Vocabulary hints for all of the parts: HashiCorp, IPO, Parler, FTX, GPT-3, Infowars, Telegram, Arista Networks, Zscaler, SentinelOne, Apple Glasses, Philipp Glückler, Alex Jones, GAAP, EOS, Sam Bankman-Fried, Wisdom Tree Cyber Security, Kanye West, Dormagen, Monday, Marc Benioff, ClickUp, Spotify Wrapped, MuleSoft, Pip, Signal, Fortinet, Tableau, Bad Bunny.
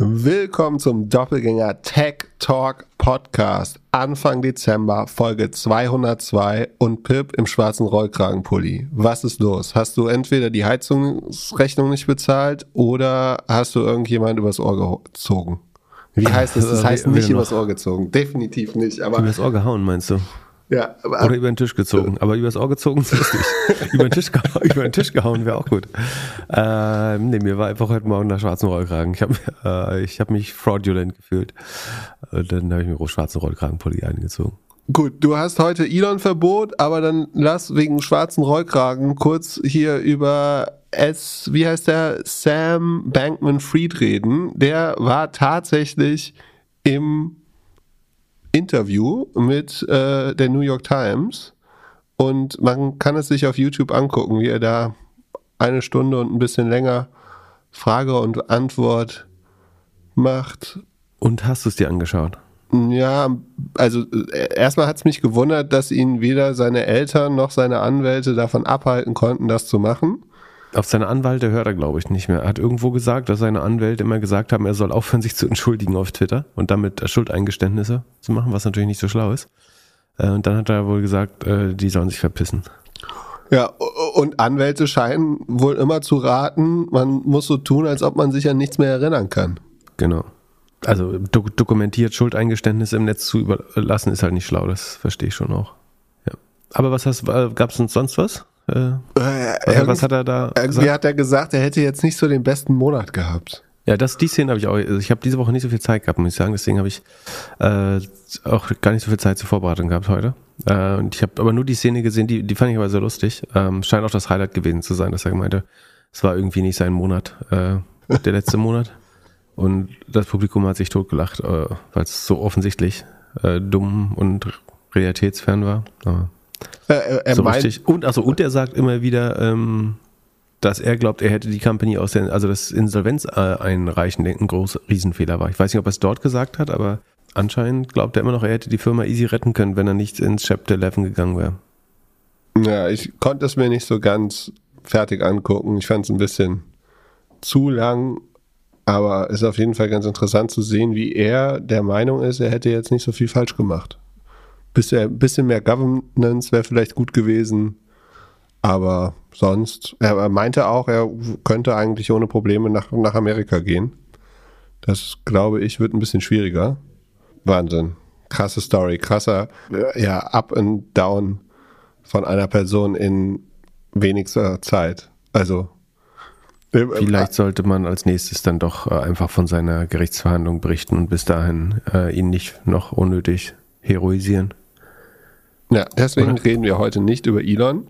Willkommen zum Doppelgänger Tech Talk Podcast, Anfang Dezember, Folge 202 und Pip im schwarzen Rollkragenpulli. Was ist los? Hast du entweder die Heizungsrechnung nicht bezahlt oder hast du irgendjemand übers Ohr gezogen? Wie heißt das? Das heißt nicht übers Ohr gezogen, definitiv nicht. Aber übers Ohr gehauen, meinst du? Ja, aber oder über den Tisch gezogen, aber übers Ohr gezogen ist nicht. über den Tisch gehauen wäre auch gut. Mir war einfach heute Morgen nach schwarzen Rollkragen. Ich hab mich fraudulent gefühlt. Und dann habe ich mir schwarzen Rollkragenpulli eingezogen. Gut, du hast heute Elon-Verbot, aber dann lass wegen schwarzen Rollkragen kurz hier über Sam Bankman-Fried reden. Der war tatsächlich im Interview mit der New York Times und man kann es sich auf YouTube angucken, wie er da eine Stunde und ein bisschen länger Frage und Antwort macht. Und hast du es dir angeschaut? Ja, also erstmal hat es mich gewundert, dass ihn weder seine Eltern noch seine Anwälte davon abhalten konnten, das zu machen. Auf seine Anwälte hört er, glaube ich, nicht mehr. Er hat irgendwo gesagt, dass seine Anwälte immer gesagt haben, er soll aufhören, sich zu entschuldigen auf Twitter und damit Schuldeingeständnisse zu machen, was natürlich nicht so schlau ist. Und dann hat er wohl gesagt, die sollen sich verpissen. Ja, und Anwälte scheinen wohl immer zu raten, man muss so tun, als ob man sich an nichts mehr erinnern kann. Genau. Also dokumentiert Schuldeingeständnisse im Netz zu überlassen, ist halt nicht schlau, das verstehe ich schon auch. Ja. Aber gab es sonst was? Was hat er da gesagt? Irgendwie hat er gesagt, er hätte jetzt nicht so den besten Monat gehabt. Ja, die Szene habe ich auch. Also ich habe diese Woche nicht so viel Zeit gehabt, muss ich sagen. Deswegen habe ich auch gar nicht so viel Zeit zur Vorbereitung gehabt heute. Und ich habe aber nur die Szene gesehen, die fand ich aber sehr lustig. Scheint auch das Highlight gewesen zu sein, dass er meinte, es war irgendwie nicht sein Monat, der letzte Monat. Und das Publikum hat sich totgelacht, weil es so offensichtlich dumm und realitätsfern war. Aber er so meint, und er sagt immer wieder, dass er glaubt, er hätte die Company das Insolvenz einreichen, ein großer Riesenfehler war. Ich weiß nicht, ob er es dort gesagt hat, aber anscheinend glaubt er immer noch, er hätte die Firma easy retten können, wenn er nicht ins Chapter 11 gegangen wäre. Ja, ich konnte es mir nicht so ganz fertig angucken. Ich fand es ein bisschen zu lang, aber ist auf jeden Fall ganz interessant zu sehen, wie er der Meinung ist, er hätte jetzt nicht so viel falsch gemacht. Bisschen mehr Governance wäre vielleicht gut gewesen, aber sonst, er meinte auch, er könnte eigentlich ohne Probleme nach Amerika gehen. Das, glaube ich, wird ein bisschen schwieriger. Wahnsinn. Krasse Story, krasser Up and Down von einer Person in wenigster Zeit. Also vielleicht sollte man als nächstes dann doch einfach von seiner Gerichtsverhandlung berichten und bis dahin ihn nicht noch unnötig heroisieren. Ja, deswegen reden wir heute nicht über Elon.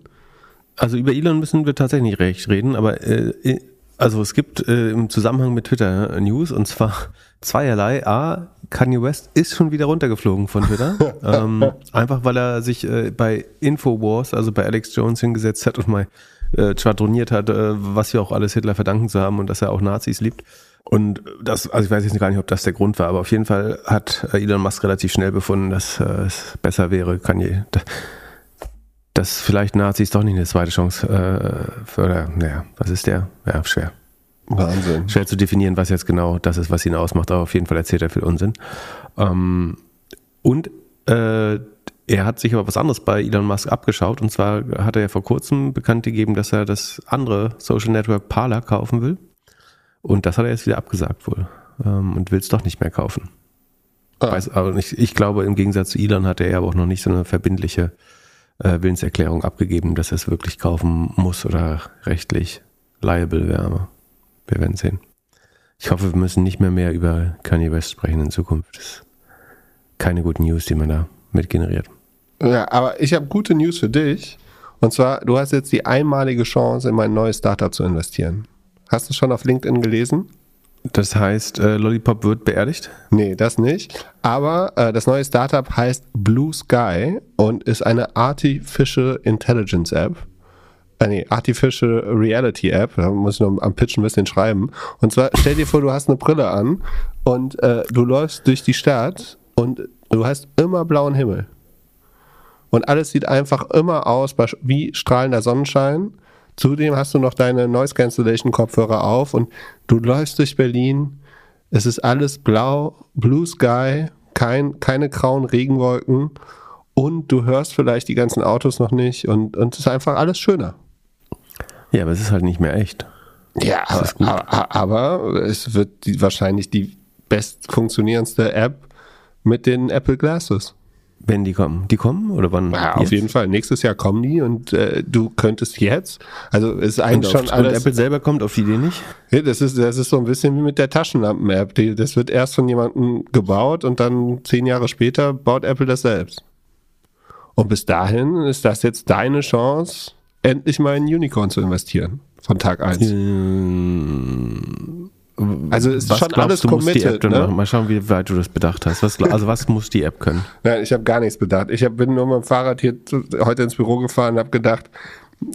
Also über Elon müssen wir tatsächlich nicht recht reden, aber es gibt im Zusammenhang mit Twitter News und zwar zweierlei. A, Kanye West ist schon wieder runtergeflogen von Twitter, einfach weil er sich bei Infowars, also bei Alex Jones hingesetzt hat und mal schwadroniert hat, was wir auch alles Hitler verdanken zu haben und dass er auch Nazis liebt. Und das, also ich weiß jetzt gar nicht, ob das der Grund war, aber auf jeden Fall hat Elon Musk relativ schnell befunden, dass es besser wäre, dass vielleicht Nazis doch nicht eine zweite Chance schwer. Wahnsinn. Schwer zu definieren, was jetzt genau das ist, was ihn ausmacht, aber auf jeden Fall erzählt er viel Unsinn. Er hat sich aber was anderes bei Elon Musk abgeschaut und zwar hat er ja vor kurzem bekannt gegeben, dass er das andere Social Network Parler kaufen will. Und das hat er jetzt wieder abgesagt wohl und will es doch nicht mehr kaufen. Ich glaube, im Gegensatz zu Elon hatte er aber auch noch nicht so eine verbindliche Willenserklärung abgegeben, dass er es wirklich kaufen muss oder rechtlich liable wäre. Aber wir werden sehen. Ich hoffe, wir müssen nicht mehr über Kanye West sprechen in Zukunft. Das ist keine guten News, die man da mit generiert. Ja, aber ich habe gute News für dich. Und zwar, du hast jetzt die einmalige Chance, in mein neues Startup zu investieren. Hast du schon auf LinkedIn gelesen? Das heißt, Lollipop wird beerdigt? Nee, das nicht. Aber das neue Startup heißt Blue Sky und ist eine Artificial Intelligence App. Artificial Reality App. Da muss ich noch am Pitchen ein bisschen schreiben. Und zwar, stell dir vor, du hast eine Brille an und du läufst durch die Stadt und du hast immer blauen Himmel. Und alles sieht einfach immer aus wie strahlender Sonnenschein. Zudem hast du noch deine Noise Cancellation Kopfhörer auf und du läufst durch Berlin Es ist alles blau, Blue Sky, keine grauen Regenwolken und du hörst vielleicht die ganzen Autos noch nicht und es ist einfach alles schöner. Ja, aber es ist halt nicht mehr echt. Ja, aber es wird wahrscheinlich die best funktionierendste App mit den Apple Glasses. Wenn die kommen. Die kommen oder wann? Ja, auf jeden Fall. Nächstes Jahr kommen die und du könntest jetzt. Also ist eigentlich schon alles. Und Apple selber kommt auf die Idee nicht? Ja, das ist so ein bisschen wie mit der Taschenlampen-App. Das wird erst von jemandem gebaut und dann 10 Jahre später baut Apple das selbst. Und bis dahin ist das jetzt deine Chance, endlich mal in Unicorn zu investieren. Von Tag 1. Also es ist schon alles committed. Ne? Mal schauen, wie weit du das bedacht hast. Was muss die App können? Nein, ich habe gar nichts bedacht. Ich bin nur mit dem Fahrrad hier heute ins Büro gefahren und habe gedacht,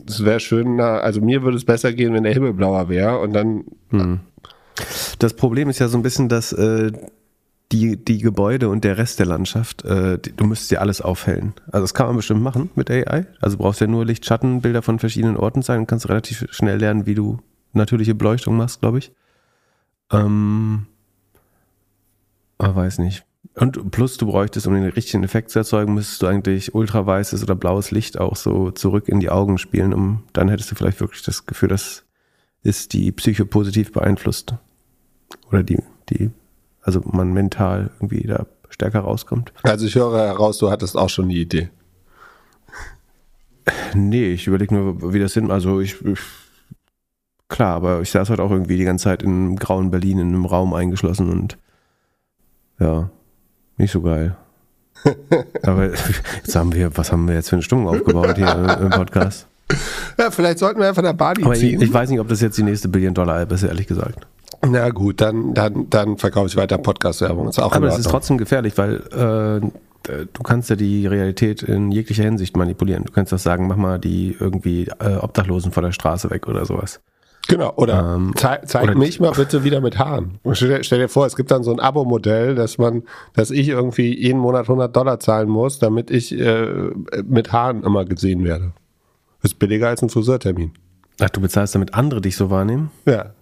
es wäre schöner, also mir würde es besser gehen, wenn der Himmel blauer wäre. Und dann. Das Problem ist ja so ein bisschen, dass die Gebäude und der Rest der Landschaft, du müsstest ja alles aufhellen. Also das kann man bestimmt machen mit AI. Also brauchst ja nur Licht-Schatten-Bilder von verschiedenen Orten zeigen und kannst relativ schnell lernen, wie du natürliche Beleuchtung machst, glaube ich. Weiß nicht. Und plus du bräuchtest, um den richtigen Effekt zu erzeugen, müsstest du eigentlich ultraweißes oder blaues Licht auch so zurück in die Augen spielen. Dann hättest du vielleicht wirklich das Gefühl, das ist die Psyche positiv beeinflusst. Oder also man mental irgendwie da stärker rauskommt. Also ich höre heraus, du hattest auch schon die Idee. Nee, ich überlege nur, wie das hin. Also klar, aber ich saß halt auch irgendwie die ganze Zeit in einem grauen Berlin in einem Raum eingeschlossen und ja, nicht so geil. Aber jetzt was haben wir jetzt für eine Stimmung aufgebaut hier im Podcast? Ja, vielleicht sollten wir einfach nach Bali ziehen. Ich weiß nicht, ob das jetzt die nächste Billion-Dollar-App ist, ehrlich gesagt. Na gut, dann verkaufe ich weiter Podcast-Werbung. Ist auch aber es ist trotzdem gefährlich, weil du kannst ja die Realität in jeglicher Hinsicht manipulieren. Du kannst doch sagen, mach mal die irgendwie Obdachlosen von der Straße weg oder sowas. Genau, oder zeig mich mal bitte wieder mit Haaren. Stell dir vor, es gibt dann so ein Abo-Modell, dass ich irgendwie jeden Monat $100 zahlen muss, damit ich mit Haaren immer gesehen werde. Ist billiger als ein Friseurtermin. Ach, du bezahlst, damit andere dich so wahrnehmen? Ja.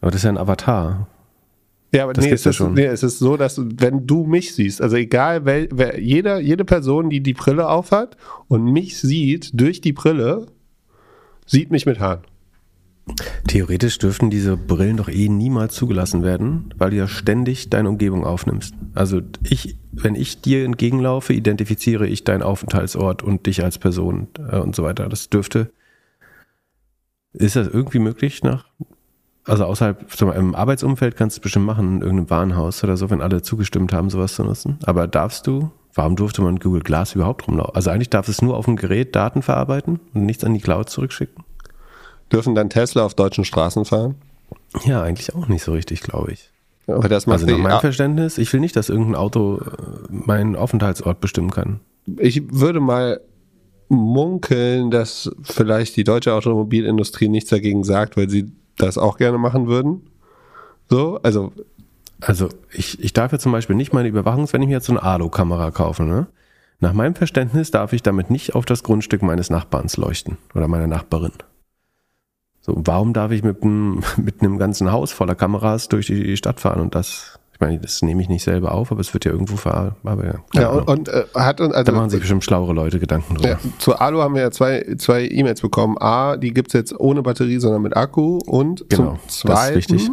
Aber das ist ja ein Avatar. Ja, aber es ist so, dass wenn du mich siehst, also egal, jede Person, die die Brille aufhat und mich sieht durch die Brille, sieht mich mit Haaren. Theoretisch dürften diese Brillen doch niemals zugelassen werden, weil du ja ständig deine Umgebung aufnimmst. Also wenn ich dir entgegenlaufe, identifiziere ich deinen Aufenthaltsort und dich als Person und so weiter. Ist das irgendwie möglich Also außerhalb, zum Beispiel im Arbeitsumfeld kannst du es bestimmt machen, in irgendeinem Warenhaus oder so, wenn alle zugestimmt haben, sowas zu nutzen. Aber warum durfte man Google Glass überhaupt rumlaufen? Also eigentlich darf es nur auf dem Gerät Daten verarbeiten und nichts an die Cloud zurückschicken. Dürfen dann Tesla auf deutschen Straßen fahren? Ja, eigentlich auch nicht so richtig, glaube ich. Aber das macht nach meinem Verständnis, ich will nicht, dass irgendein Auto meinen Aufenthaltsort bestimmen kann. Ich würde mal munkeln, dass vielleicht die deutsche Automobilindustrie nichts dagegen sagt, weil sie das auch gerne machen würden. So, also ich darf ja zum Beispiel nicht meine Überwachungs-, wenn ich mir jetzt so eine Alu-Kamera kaufe, ne? Nach meinem Verständnis darf ich damit nicht auf das Grundstück meines Nachbarns leuchten oder meiner Nachbarin. So, warum darf ich mit einem ganzen Haus voller Kameras durch die Stadt fahren und das? Ich meine, das nehme ich nicht selber auf, aber es wird ja irgendwo verarbeitet. Ja, da machen sich bestimmt schlauere Leute Gedanken drüber. Ja, zu Alu haben wir ja zwei E-Mails bekommen. A, die gibt es jetzt ohne Batterie, sondern mit Akku. Und genau, zum Zweiten, das ist wichtig.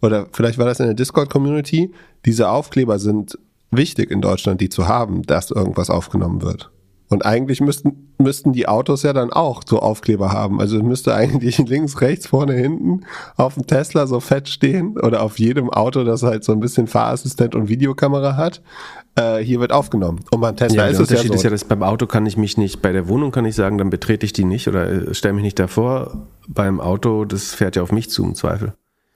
Oder vielleicht war das in der Discord-Community, diese Aufkleber sind wichtig in Deutschland, die zu haben, dass irgendwas aufgenommen wird. Und eigentlich müssten die Autos ja dann auch so Aufkleber haben. Also müsste eigentlich links, rechts, vorne, hinten auf dem Tesla so fett stehen oder auf jedem Auto, das halt so ein bisschen Fahrassistent und Videokamera hat. Hier wird aufgenommen. Und beim Tesla ist es ja so. Der Unterschied ist ja, dass beim Auto kann ich mich nicht, bei der Wohnung kann ich sagen, dann betrete ich die nicht oder stelle mich nicht davor. Beim Auto, das fährt ja auf mich zu im Zweifel.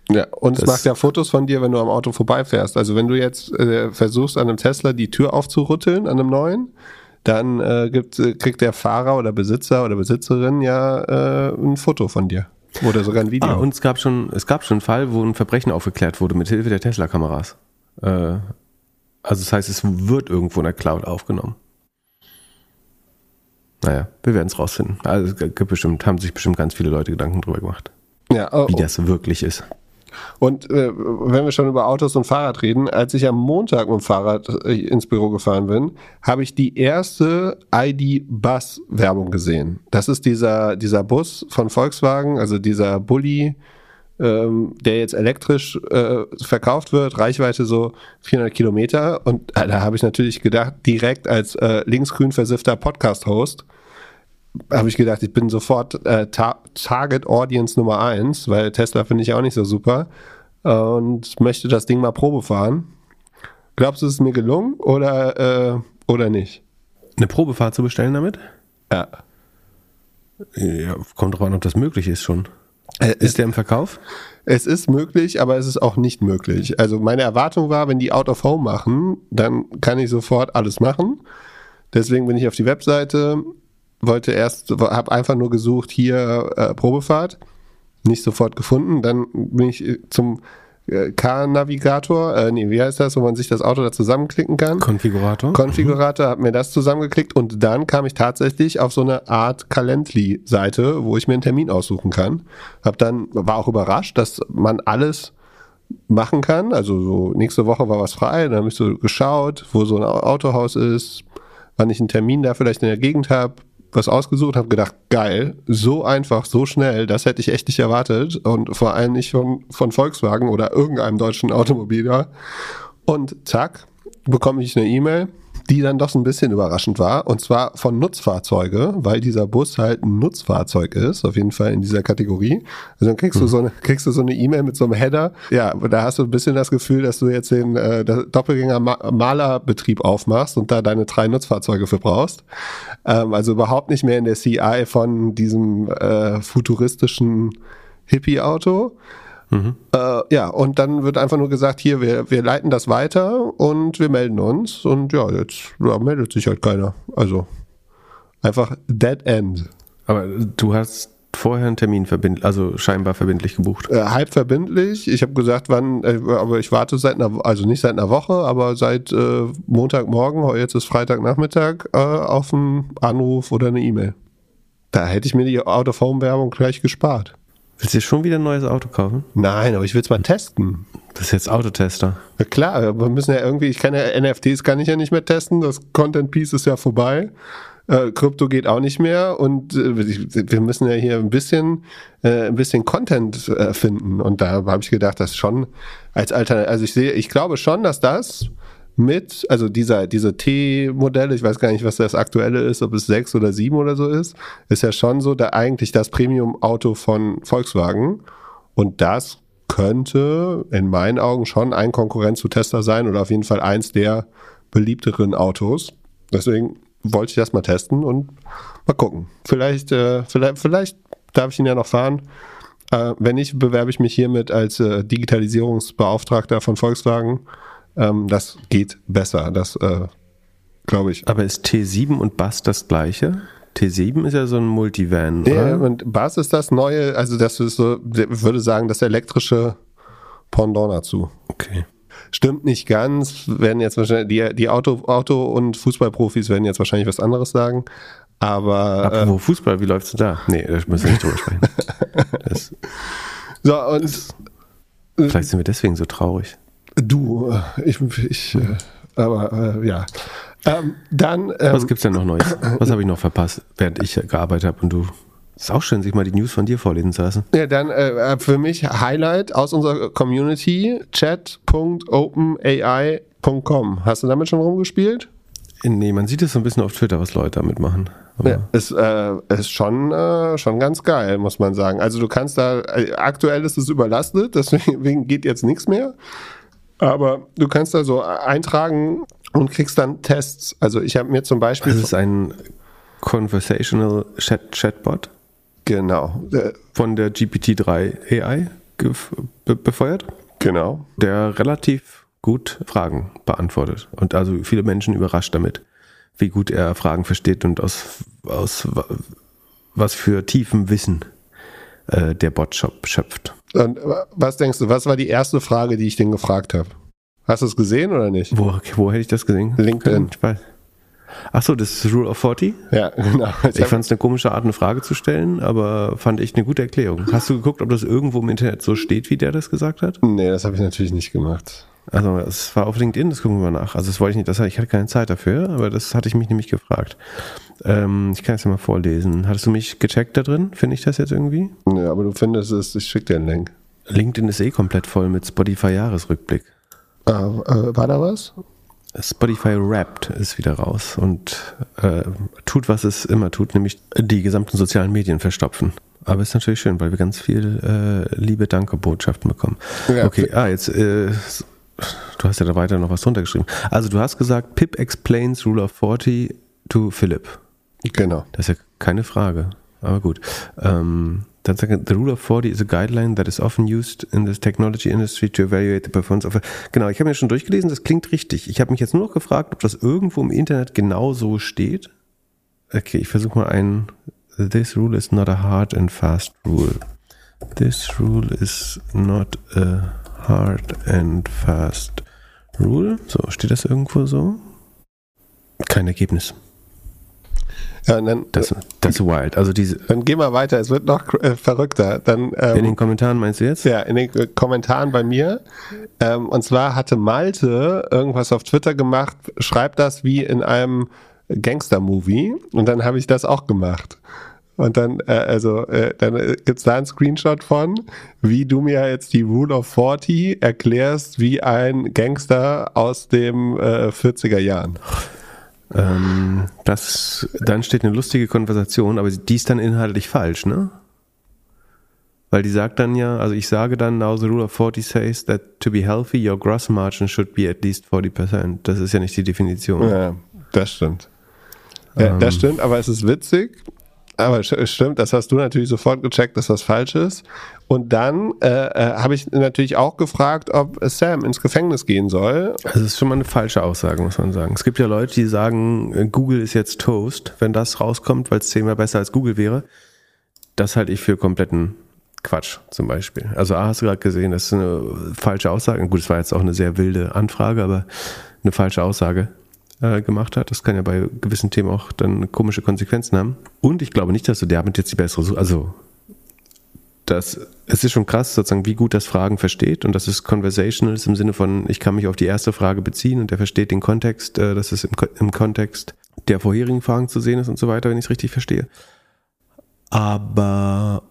Ja, und es macht ja Fotos von dir, wenn du am Auto vorbeifährst. Also wenn du jetzt versuchst, an einem Tesla die Tür aufzurütteln, an einem neuen, dann kriegt der Fahrer oder Besitzer oder Besitzerin ja ein Foto von dir oder sogar ein Video. Ah, und es gab schon einen Fall, wo ein Verbrechen aufgeklärt wurde mit Hilfe der Tesla-Kameras. Also das heißt, es wird irgendwo in der Cloud aufgenommen. Naja, wir werden es rausfinden. Also es gibt bestimmt, haben sich bestimmt ganz viele Leute Gedanken drüber gemacht, wie das wirklich ist. Und wenn wir schon über Autos und Fahrrad reden, als ich am Montag mit dem Fahrrad ins Büro gefahren bin, habe ich die erste ID-Bus-Werbung gesehen. Das ist dieser Bus von Volkswagen, also dieser Bulli, der jetzt elektrisch verkauft wird, Reichweite so 400 Kilometer. Und da habe ich natürlich gedacht, direkt als linksgrün versiffter Podcast-Host, habe ich gedacht, ich bin sofort Target Audience Nummer 1, weil Tesla finde ich auch nicht so super und möchte das Ding mal Probe fahren. Glaubst du, es ist mir gelungen oder nicht? Eine Probefahrt zu bestellen damit? Ja. Ja, kommt drauf an, ob das möglich ist schon. Ist der im Verkauf? Es ist möglich, aber es ist auch nicht möglich. Also meine Erwartung war, wenn die Out of Home machen, dann kann ich sofort alles machen. Deswegen bin ich auf die Webseite, habe einfach nur gesucht, hier Probefahrt, nicht sofort gefunden. Dann bin ich zum Car-Navigator, wie heißt das, wo man sich das Auto da zusammenklicken kann? Konfigurator, habe mir das zusammengeklickt und dann kam ich tatsächlich auf so eine Art Calendly-Seite, wo ich mir einen Termin aussuchen kann. War auch überrascht, dass man alles machen kann. Also so nächste Woche war was frei, dann habe ich so geschaut, wo so ein Autohaus ist, wann ich einen Termin da vielleicht in der Gegend habe, was ausgesucht, habe gedacht, geil, so einfach, so schnell, das hätte ich echt nicht erwartet und vor allem nicht von Volkswagen oder irgendeinem deutschen Automobiler. Und zack, bekomme ich eine E-Mail, die dann doch so ein bisschen überraschend war, und zwar von Nutzfahrzeuge, weil dieser Bus halt ein Nutzfahrzeug ist, auf jeden Fall in dieser Kategorie. Also dann kriegst du so eine E-Mail mit so einem Header. Ja, da hast du ein bisschen das Gefühl, dass du jetzt den Doppelgänger-Malerbetrieb aufmachst und da deine 3 Nutzfahrzeuge für brauchst. Also überhaupt nicht mehr in der CI von diesem futuristischen Hippie-Auto. Mhm. Ja, und dann wird einfach nur gesagt, hier, wir leiten das weiter und wir melden uns. Und ja, jetzt meldet sich halt keiner. Also einfach Dead End. Aber du hast vorher einen Termin scheinbar verbindlich gebucht. Halb verbindlich. Ich habe gesagt, wann, aber ich warte nicht seit einer Woche, aber seit Montagmorgen, jetzt ist Freitagnachmittag, auf einen Anruf oder eine E-Mail. Da hätte ich mir die Out-of-Home-Werbung gleich gespart. Willst du dir schon wieder ein neues Auto kaufen? Nein, aber ich will es mal testen. Das ist jetzt Autotester. Na klar, wir müssen ja irgendwie, NFTs kann ich ja nicht mehr testen, das Content Piece ist ja vorbei, Krypto geht auch nicht mehr und wir müssen ja hier ein bisschen Content finden und da habe ich gedacht, dass schon als Alternative, also ich glaube schon, dass das mit, also diese T-Modelle, ich weiß gar nicht, was das aktuelle ist, ob es 6 oder 7 oder so ist ja schon so, da eigentlich das Premium-Auto von Volkswagen, und das könnte in meinen Augen schon ein Konkurrent zu Tesla sein oder auf jeden Fall eins der beliebteren Autos. Deswegen wollte ich das mal testen und mal gucken. Vielleicht darf ich ihn ja noch fahren. Wenn nicht, bewerbe ich mich hiermit als Digitalisierungsbeauftragter von Volkswagen. Das geht besser, das glaube ich. Aber ist T7 und Bus das gleiche? T7 ist ja so ein Multivan, oder? Ja, und Bus ist das neue, also das ist so, ich würde sagen, das elektrische Pendant dazu. Okay. Stimmt nicht ganz, werden jetzt wahrscheinlich die Auto- und Fußballprofis werden jetzt wahrscheinlich was anderes sagen, aber... Apropos Fußball, wie läuft's denn da? Nee, da müssen wir nicht drüber sprechen. So, und... Vielleicht sind wir deswegen so traurig. Ja. Was gibt's denn noch Neues? Was habe ich noch verpasst, während ich gearbeitet habe und du? Ist auch schön, sich mal die News von dir vorlesen zu lassen. Ja, dann für mich Highlight aus unserer Community: chat.openai.com. Hast du damit schon rumgespielt? Nee, man sieht es so ein bisschen auf Twitter, was Leute damit machen. Ja, ist schon ganz geil, muss man sagen. Also du kannst da, aktuell ist es überlastet, deswegen geht jetzt nichts mehr. Aber du kannst da so eintragen und kriegst dann Tests. Also ich habe mir zum Beispiel... Das ist ein Conversational Chatbot? Genau. Von der GPT-3 AI befeuert? Genau. Der relativ gut Fragen beantwortet. Und also viele Menschen überrascht damit, wie gut er Fragen versteht und aus was für tiefem Wissen der Bot schöpft. Und was denkst du, was war die erste Frage, die ich den gefragt habe? Hast du es gesehen oder nicht? Wo hätte ich das gesehen? LinkedIn. Achso, das ist Rule of 40? Ja, genau. Ich fand es eine komische Art, eine Frage zu stellen, aber fand ich eine gute Erklärung. Hast du geguckt, ob das irgendwo im Internet so steht, wie der das gesagt hat? Nee, das habe ich natürlich nicht gemacht. Also es war auf LinkedIn, das gucken wir mal nach. Also das wollte ich nicht, ich hatte keine Zeit dafür, aber das hatte ich mich nämlich gefragt. Ich kann es dir mal vorlesen. Hattest du mich gecheckt da drin? Finde ich das jetzt irgendwie? Ja, aber du findest es, ich schicke dir einen Link. LinkedIn ist komplett voll mit Spotify-Jahresrückblick. War da was? Spotify Wrapped ist wieder raus und tut, was es immer tut, nämlich die gesamten sozialen Medien verstopfen. Aber ist natürlich schön, weil wir ganz viel liebe Danke-Botschaften bekommen. Ja, okay, jetzt... du hast ja da weiter noch was drunter geschrieben. Also du hast gesagt, Pip explains Rule of 40 to Philipp. Genau. Das ist ja keine Frage, aber gut. Dann sagt er, the Rule of 40 is a guideline that is often used in the technology industry to evaluate the performance of... Genau, ich habe mir schon durchgelesen, das klingt richtig. Ich habe mich jetzt nur noch gefragt, ob das irgendwo im Internet genau so steht. Okay, ich versuche mal einen. This rule is not a hard and fast rule. This rule is not a... Hard and fast rule. So, steht das irgendwo so? Kein Ergebnis. Ja, und dann, das ist wild. Also diese. Dann geh mal weiter, es wird noch verrückter. Dann, in den Kommentaren meinst du jetzt? Ja, in den Kommentaren bei mir. Und zwar hatte Malte irgendwas auf Twitter gemacht, schreibt das wie in einem Gangster-Movie. Und dann habe ich das auch gemacht. Und dann, dann gibt es da einen Screenshot von, wie du mir jetzt die Rule of 40 erklärst, wie ein Gangster aus dem 40er Jahren. Dann steht eine lustige Konversation, aber die ist dann inhaltlich falsch, ne? Weil die sagt dann ja, also ich sage dann, now the Rule of 40 says that to be healthy, your gross margin should be at least 40%. Das ist ja nicht die Definition. Ja, das stimmt. Ja, das stimmt, aber es ist witzig. Aber stimmt, das hast du natürlich sofort gecheckt, dass das falsch ist. Und dann habe ich natürlich auch gefragt, ob Sam ins Gefängnis gehen soll. Also das ist schon mal eine falsche Aussage, muss man sagen. Es gibt ja Leute, die sagen, Google ist jetzt Toast. Wenn das rauskommt, weil es 10-mal besser als Google wäre, das halte ich für kompletten Quatsch zum Beispiel. Also hast du gerade gesehen, das ist eine falsche Aussage. Gut, es war jetzt auch eine sehr wilde Anfrage, aber eine falsche Aussage gemacht hat. Das kann ja bei gewissen Themen auch dann komische Konsequenzen haben. Und ich glaube nicht, dass du damit jetzt die bessere Suche, also es ist schon krass sozusagen, wie gut das Fragen versteht und dass es conversational ist im Sinne von, ich kann mich auf die erste Frage beziehen und der versteht den Kontext, dass es im Kontext der vorherigen Fragen zu sehen ist und so weiter, wenn ich es richtig verstehe. Aber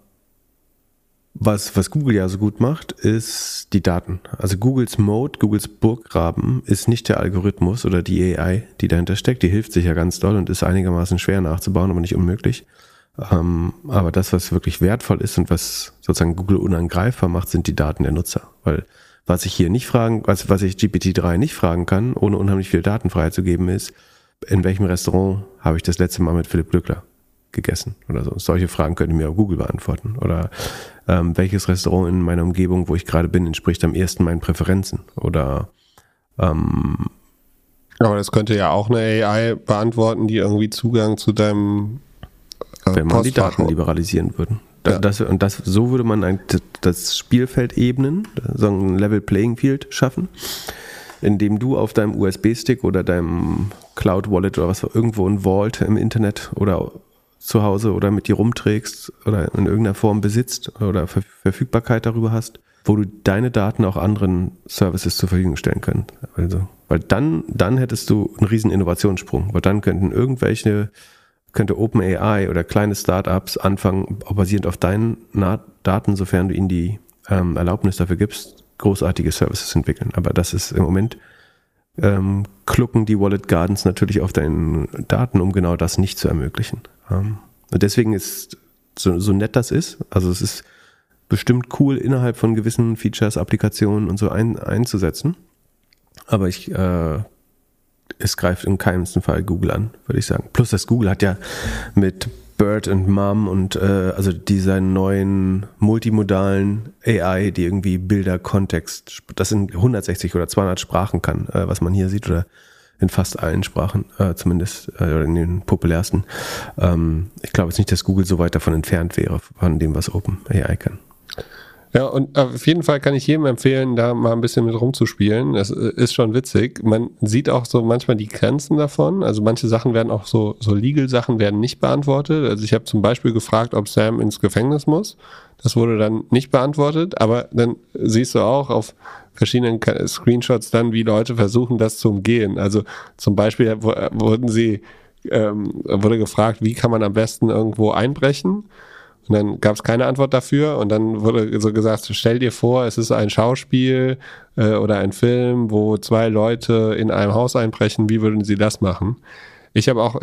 was Google ja so gut macht, ist die Daten. Also Googles Mode, Googles Burggraben ist nicht der Algorithmus oder die AI, die dahinter steckt. Die hilft sich ja ganz doll und ist einigermaßen schwer nachzubauen, aber nicht unmöglich. Aber das, was wirklich wertvoll ist und was sozusagen Google unangreifbar macht, sind die Daten der Nutzer. Weil was ich hier nicht fragen, also was ich GPT-3 nicht fragen kann, ohne unheimlich viel Daten freizugeben, ist, in welchem Restaurant habe ich das letzte Mal mit Philipp Glückler gegessen oder so. Solche Fragen könnt ihr mir auf Google beantworten. Oder welches Restaurant in meiner Umgebung, wo ich gerade bin, entspricht am ehesten meinen Präferenzen? Oder aber das könnte ja auch eine AI beantworten, die irgendwie Zugang zu deinem wenn man die Daten liberalisieren würde. Ja. So würde man das Spielfeld ebnen, so ein Level Playing Field schaffen, indem du auf deinem USB-Stick oder deinem Cloud Wallet oder was irgendwo ein Vault im Internet oder zu Hause oder mit dir rumträgst oder in irgendeiner Form besitzt oder Verfügbarkeit darüber hast, wo du deine Daten auch anderen Services zur Verfügung stellen kannst. Also, weil dann hättest du einen riesen Innovationssprung, weil dann könnte OpenAI oder kleine Startups anfangen, basierend auf deinen Daten, sofern du ihnen die Erlaubnis dafür gibst, großartige Services entwickeln. Aber das ist im Moment klucken die Wallet Gardens natürlich auf deinen Daten, um genau das nicht zu ermöglichen. Und deswegen ist, so nett das ist, also es ist bestimmt cool, innerhalb von gewissen Features, Applikationen und so einzusetzen, aber es greift im keinsten Fall Google an, würde ich sagen. Plus das Google hat ja mit Bird und Mom und also diesen neuen multimodalen AI, die irgendwie Bilder, Kontext, das in 160 oder 200 Sprachen kann, was man hier sieht oder in fast allen Sprachen, zumindest oder in den populärsten. Ich glaube jetzt nicht, dass Google so weit davon entfernt wäre, von dem, was OpenAI kann. Ja, und auf jeden Fall kann ich jedem empfehlen, da mal ein bisschen mit rumzuspielen. Das ist schon witzig. Man sieht auch so manchmal die Grenzen davon. Also manche Sachen werden auch so Legal-Sachen werden nicht beantwortet. Also ich habe zum Beispiel gefragt, ob Sam ins Gefängnis muss. Das wurde dann nicht beantwortet. Aber dann siehst du auch auf verschiedenen Screenshots dann, wie Leute versuchen, das zu umgehen. Also zum Beispiel wurde gefragt, wie kann man am besten irgendwo einbrechen? Und dann gab es keine Antwort dafür und dann wurde so gesagt, stell dir vor, es ist ein Schauspiel oder ein Film, wo zwei Leute in einem Haus einbrechen, wie würden sie das machen? Ich habe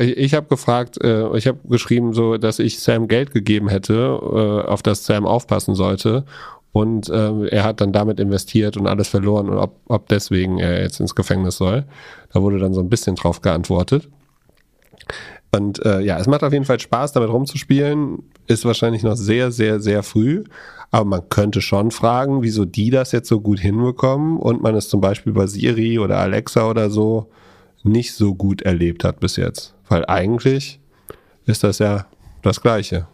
geschrieben, so, dass ich Sam Geld gegeben hätte, auf das Sam aufpassen sollte und er hat dann damit investiert und alles verloren und ob deswegen er jetzt ins Gefängnis soll. Da wurde dann so ein bisschen drauf geantwortet. Und ja, es macht auf jeden Fall Spaß, damit rumzuspielen. Ist wahrscheinlich noch sehr, sehr, sehr früh. Aber man könnte schon fragen, wieso die das jetzt so gut hinbekommen und man es zum Beispiel bei Siri oder Alexa oder so nicht so gut erlebt hat bis jetzt. Weil eigentlich ist das ja das Gleiche.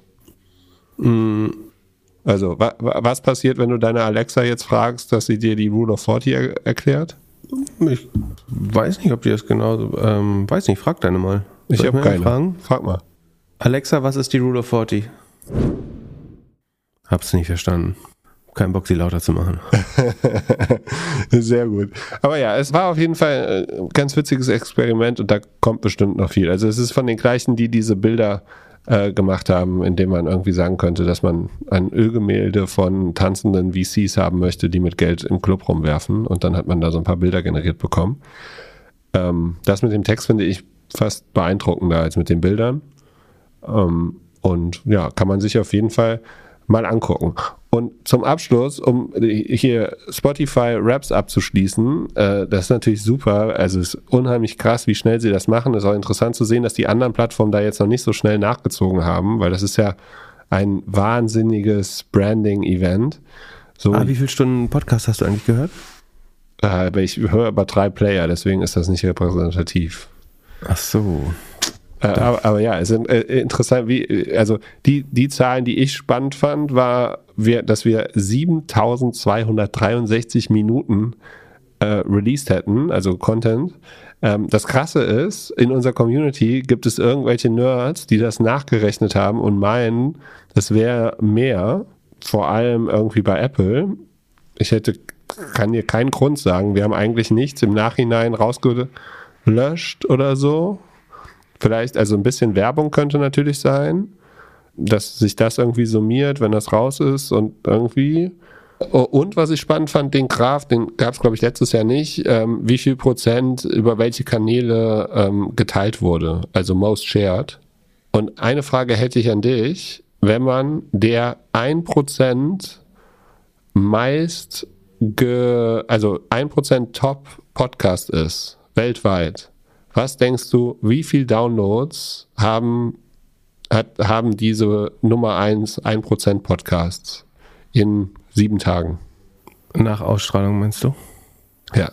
Mhm. Also, was passiert, wenn du deine Alexa jetzt fragst, dass sie dir die Rule of 40 erklärt? Ich weiß nicht, ob die das genauso... weiß nicht, frag deine mal. Ich habe keine Fragen. Frag mal. Alexa, was ist die Rule of 40? Hab's nicht verstanden. Kein Bock, sie lauter zu machen. Sehr gut. Aber ja, es war auf jeden Fall ein ganz witziges Experiment und da kommt bestimmt noch viel. Also es ist von den gleichen, die diese Bilder gemacht haben, indem man irgendwie sagen könnte, dass man ein Ölgemälde von tanzenden VCs haben möchte, die mit Geld im Club rumwerfen und dann hat man da so ein paar Bilder generiert bekommen. Das mit dem Text finde ich fast beeindruckender als mit den Bildern. Und ja, kann man sich auf jeden Fall mal angucken. Und zum Abschluss, um hier Spotify Wraps abzuschließen, das ist natürlich super, also es ist unheimlich krass, wie schnell sie das machen. Es ist auch interessant zu sehen, dass die anderen Plattformen da jetzt noch nicht so schnell nachgezogen haben, weil das ist ja ein wahnsinniges Branding-Event. So, wie viele Stunden Podcast hast du eigentlich gehört? Aber ich höre über 3 Player, deswegen ist das nicht repräsentativ. Ach so. Aber ja, es ist interessant, also die Zahlen, die ich spannend fand, war, dass wir 7.263 Minuten released hätten, also Content. Das Krasse ist, in unserer Community gibt es irgendwelche Nerds, die das nachgerechnet haben und meinen, das wäre mehr, vor allem irgendwie bei Apple. Kann dir keinen Grund sagen, wir haben eigentlich nichts im Nachhinein rausgelöscht oder so. Vielleicht, also ein bisschen Werbung könnte natürlich sein, dass sich das irgendwie summiert, wenn das raus ist und irgendwie. Und was ich spannend fand, den Graph, den gab es glaube ich letztes Jahr nicht, wie viel Prozent über welche Kanäle geteilt wurde, also most shared. Und eine Frage hätte ich an dich, wenn man der 1% meist 1% Top-Podcast ist, weltweit. Was denkst du, wie viel Downloads haben diese Nummer 1% Podcasts in 7 Tagen? Nach Ausstrahlung meinst du? Ja.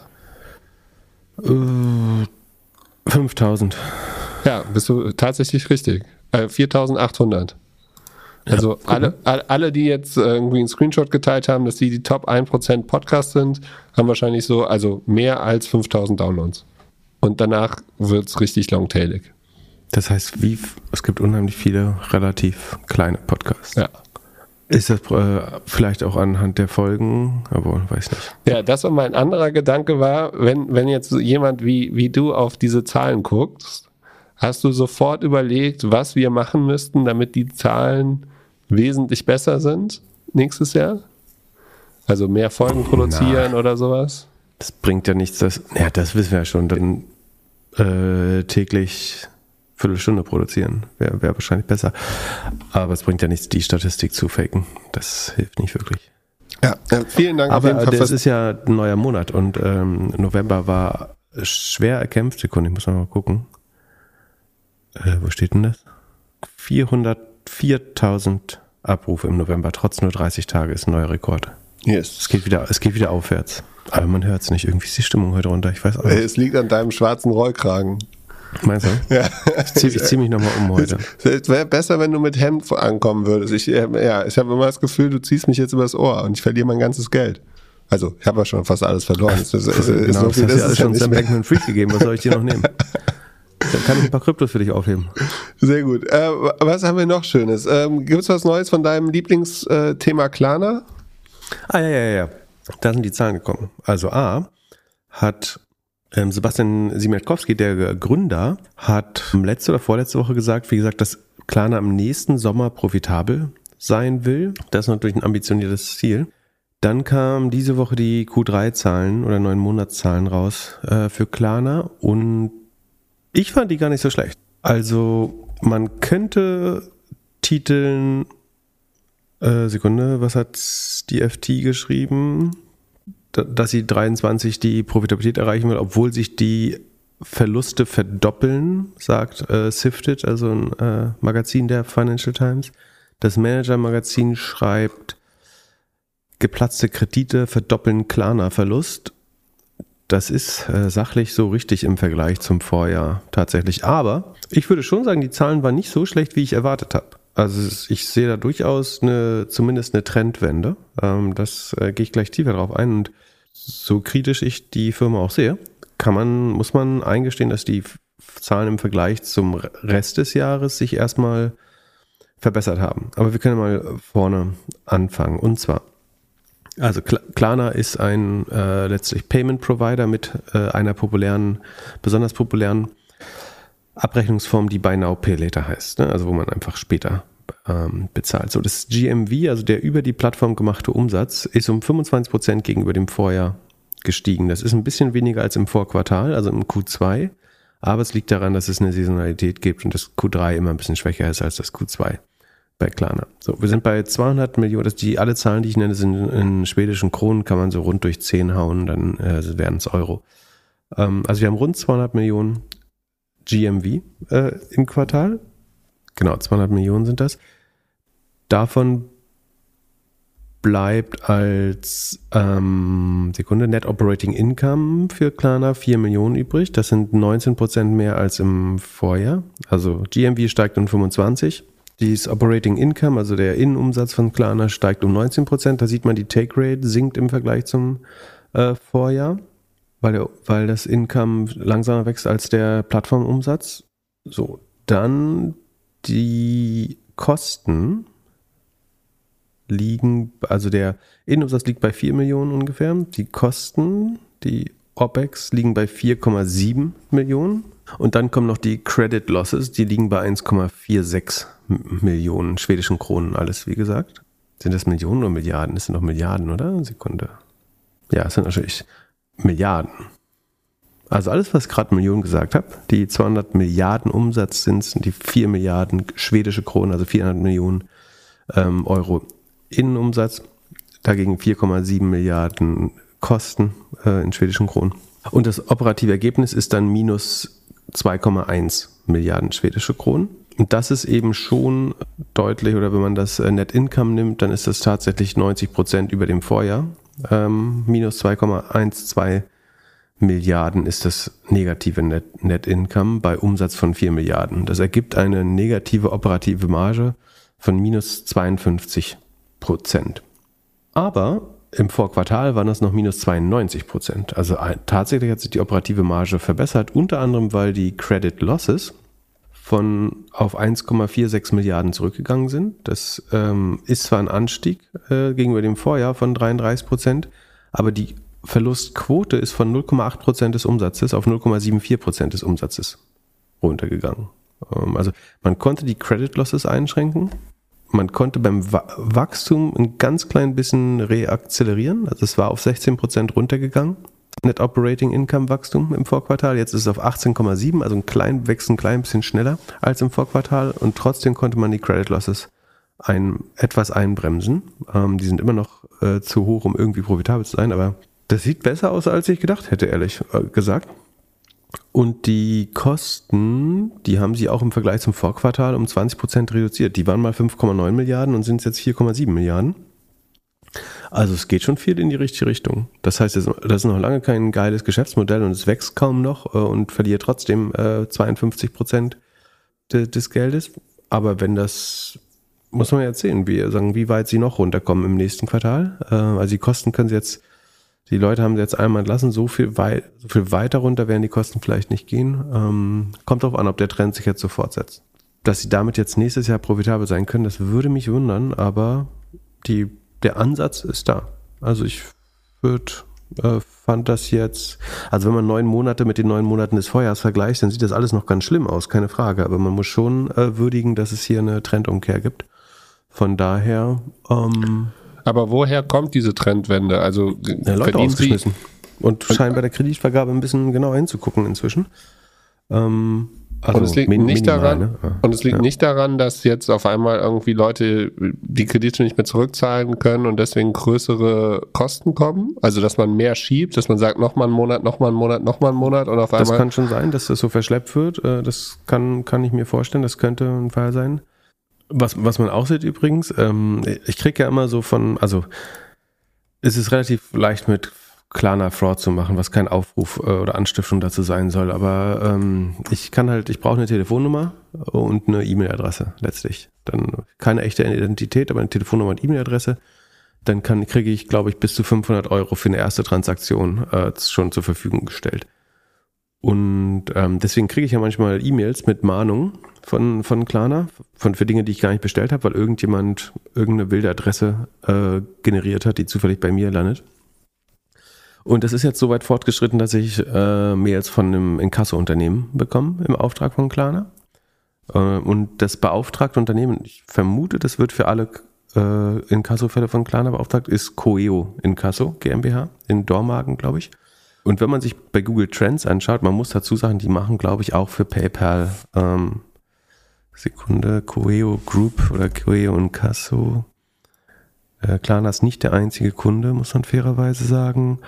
5.000. Ja, bist du tatsächlich richtig. 4.800. Also ja, alle, die jetzt irgendwie einen Screenshot geteilt haben, dass die Top 1% Podcasts sind, haben wahrscheinlich mehr als 5.000 Downloads. Und danach wird's richtig longtailig. Das heißt, es gibt unheimlich viele relativ kleine Podcasts. Ja. Ist das vielleicht auch anhand der Folgen? Aber weiß nicht. Ja, das war mein anderer Gedanke war, wenn jetzt jemand wie du auf diese Zahlen guckst, hast du sofort überlegt, was wir machen müssten, damit die Zahlen wesentlich besser sind nächstes Jahr? Also mehr Folgen produzieren oder sowas? Das bringt ja nichts, das wissen wir ja schon, dann täglich Viertelstunde produzieren, wäre wahrscheinlich besser. Aber es bringt ja nichts, die Statistik zu faken, das hilft nicht wirklich. Ja, vielen Dank. Aber das ist ja ein neuer Monat und November war schwer erkämpft, Sekunde, ich muss noch mal gucken, wo steht denn das? 404.000 Abrufe im November, trotz nur 30 Tage ist ein neuer Rekord. Yes. Es geht wieder aufwärts. Aber man hört es nicht. Irgendwie ist die Stimmung heute runter. Ich weiß auch nicht. Es liegt an deinem schwarzen Rollkragen. Meinst du? Ja. Ich zieh mich nochmal um heute. Es wäre besser, wenn du mit Hemd ankommen würdest. Ich habe immer das Gefühl, du ziehst mich jetzt übers Ohr und ich verliere mein ganzes Geld. Also, ich habe ja schon fast alles verloren. Das ist schon Sam Bankman-Fried gegeben. Was soll ich dir noch nehmen? Dann kann ich ein paar Kryptos für dich aufheben. Sehr gut. Was haben wir noch Schönes? Gibt es was Neues von deinem Lieblingsthema Klarna? Ja. Da sind die Zahlen gekommen. Also A hat Sebastian Siemiatkowski, der Gründer, hat letzte oder vorletzte Woche gesagt, wie gesagt, dass Klarna am nächsten Sommer profitabel sein will. Das ist natürlich ein ambitioniertes Ziel. Dann kamen diese Woche die Q3-Zahlen oder 9-Monatszahlen raus für Klarna und ich fand die gar nicht so schlecht. Also man könnte titeln, Sekunde, was hat die FT geschrieben? Dass sie 23 die Profitabilität erreichen will, obwohl sich die Verluste verdoppeln, sagt Sifted, also ein Magazin der Financial Times. Das Manager-Magazin schreibt, geplatzte Kredite verdoppeln Klarna-Verlust. Das ist sachlich so richtig im Vergleich zum Vorjahr tatsächlich. Aber ich würde schon sagen, die Zahlen waren nicht so schlecht, wie ich erwartet habe. Also ich sehe da durchaus zumindest eine Trendwende. Das gehe ich gleich tiefer drauf ein. Und so kritisch ich die Firma auch sehe, muss man eingestehen, dass die Zahlen im Vergleich zum Rest des Jahres sich erstmal verbessert haben. Aber wir können mal vorne anfangen. Und zwar, also Klarna ist ein letztlich Payment Provider mit einer besonders populären Abrechnungsform, die Buy Now Pay Later heißt, ne? Also wo man einfach später bezahlt. So, das GMV, also der über die Plattform gemachte Umsatz, ist um 25% gegenüber dem Vorjahr gestiegen. Das ist ein bisschen weniger als im Vorquartal, also im Q2, aber es liegt daran, dass es eine Saisonalität gibt und das Q3 immer ein bisschen schwächer ist als das Q2 bei Klarna. So, wir sind bei 200 Millionen, alle Zahlen, die ich nenne, sind in schwedischen Kronen, kann man so rund durch 10 hauen, dann werden es Euro. Also wir haben rund 200 Millionen GMV im Quartal. Genau, 200 Millionen sind das. Davon bleibt als Net Operating Income für Klarna 4 Millionen übrig. Das sind 19% mehr als im Vorjahr. Also GMV steigt um 25%. Das Operating Income, also der Innenumsatz von Klarna, steigt um 19%. Da sieht man, die Take Rate sinkt im Vergleich zum Vorjahr, weil das Income langsamer wächst als der Plattformumsatz. So, dann die Kosten liegen, also der Innenumsatz liegt bei 4 Millionen ungefähr. Die Kosten, die OPEX, liegen bei 4,7 Millionen. Und dann kommen noch die Credit Losses, die liegen bei 1,46 Millionen schwedischen Kronen, alles wie gesagt. Sind das Millionen oder Milliarden? Das sind doch Milliarden, oder? Sekunde. Ja, das sind natürlich Milliarden. Also alles, was ich gerade Millionen gesagt habe, die 200 Milliarden Umsatz sind die 4 Milliarden schwedische Kronen, also 400 Millionen Euro Innenumsatz, dagegen 4,7 Milliarden Kosten in schwedischen Kronen. Und das operative Ergebnis ist dann minus 2,1 Milliarden schwedische Kronen. Und das ist eben schon deutlich, oder wenn man das Net Income nimmt, dann ist das tatsächlich 90% über dem Vorjahr. Minus 2,12 Milliarden ist das negative Net Income bei Umsatz von 4 Milliarden. Das ergibt eine negative operative Marge von minus 52%. Aber im Vorquartal waren das noch minus 92%. Also tatsächlich hat sich die operative Marge verbessert, unter anderem, weil die Credit Losses auf 1,46 Milliarden zurückgegangen sind. Das ist zwar ein Anstieg gegenüber dem Vorjahr von 33%, aber die Verlustquote ist von 0,8% des Umsatzes auf 0,74% des Umsatzes runtergegangen. Also man konnte die Credit Losses einschränken. Man konnte beim Wachstum ein ganz klein bisschen reakzelerieren. Also es war auf 16% runtergegangen. Net Operating Income Wachstum im Vorquartal. Jetzt ist es auf 18,7, also ein klein bisschen schneller als im Vorquartal. Und trotzdem konnte man die Credit Losses etwas einbremsen. Die sind immer noch zu hoch, um irgendwie profitabel zu sein. Aber das sieht besser aus, als ich gedacht hätte, ehrlich gesagt. Und die Kosten, die haben sie auch im Vergleich zum Vorquartal um 20% reduziert. Die waren mal 5,9 Milliarden und sind jetzt 4,7 Milliarden. Also es geht schon viel in die richtige Richtung. Das heißt, das ist noch lange kein geiles Geschäftsmodell und es wächst kaum noch und verliert trotzdem 52% des Geldes. Aber wenn das, muss man ja sehen, wie weit sie noch runterkommen im nächsten Quartal. Also die Kosten können sie jetzt, die Leute haben sie jetzt einmal entlassen, so viel weiter runter werden die Kosten vielleicht nicht gehen. Kommt drauf an, ob der Trend sich jetzt so fortsetzt. Dass sie damit jetzt nächstes Jahr profitabel sein können, das würde mich wundern, aber der Ansatz ist da. Also ich fand das jetzt, also wenn man 9 Monate mit den 9 Monaten des Vorjahres vergleicht, dann sieht das alles noch ganz schlimm aus, keine Frage. Aber man muss schon würdigen, dass es hier eine Trendumkehr gibt. Von daher. Aber woher kommt diese Trendwende? Also Leute ausgeschmissen. Und scheint bei der Kreditvergabe ein bisschen genauer hinzugucken inzwischen. Und es liegt nicht daran, dass jetzt auf einmal irgendwie Leute die Kredite nicht mehr zurückzahlen können und deswegen größere Kosten kommen. Also, dass man mehr schiebt, dass man sagt, nochmal einen Monat und auf einmal. Das kann schon sein, dass das so verschleppt wird. Das kann ich mir vorstellen. Das könnte ein Fall sein. Was man auch sieht übrigens, ich kriege ja immer so also, es ist relativ leicht mit Klarna Fraud zu machen, was kein Aufruf oder Anstiftung dazu sein soll. Aber ich brauche eine Telefonnummer und eine E-Mail-Adresse letztlich. Dann keine echte Identität, aber eine Telefonnummer und E-Mail-Adresse. Dann kriege ich, glaube ich, bis zu 500 Euro für eine erste Transaktion schon zur Verfügung gestellt. Und deswegen kriege ich ja manchmal E-Mails mit Mahnungen von Klarna, für Dinge, die ich gar nicht bestellt habe, weil irgendjemand irgendeine wilde Adresse generiert hat, die zufällig bei mir landet. Und das ist jetzt so weit fortgeschritten, dass ich Mails von einem Inkasso-Unternehmen bekomme im Auftrag von Klarna. Und das beauftragte Unternehmen, ich vermute, das wird für alle Inkasso-Fälle von Klarna beauftragt, ist Coeo Inkasso GmbH in Dormagen, glaube ich. Und wenn man sich bei Google Trends anschaut, man muss dazu sagen, die machen, glaube ich, auch für PayPal. Coeo Group oder Coeo Inkasso. Klarna ist nicht der einzige Kunde, muss man fairerweise sagen.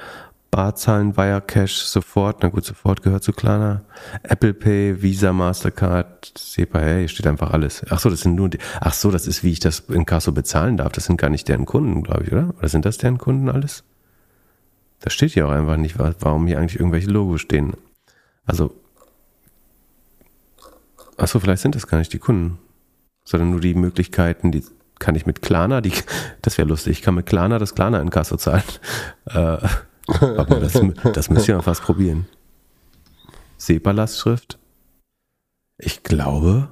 Barzahlen, Wirecash, Sofort, na gut, Sofort gehört zu Klarna. Apple Pay, Visa, Mastercard, SEPA, hier steht einfach alles. Das ist, wie ich das Inkasso bezahlen darf. Das sind gar nicht deren Kunden, glaube ich, oder? Oder sind das deren Kunden alles? Da steht hier auch einfach nicht, warum hier eigentlich irgendwelche Logos stehen. Also, vielleicht sind das gar nicht die Kunden, sondern nur die Möglichkeiten, die kann ich mit Klarna, das wäre lustig, ich kann mit Klarna das Klarna-Inkasso zahlen. Aber das müsst ihr mal fast probieren. SEPA-Lastschrift. Ich glaube,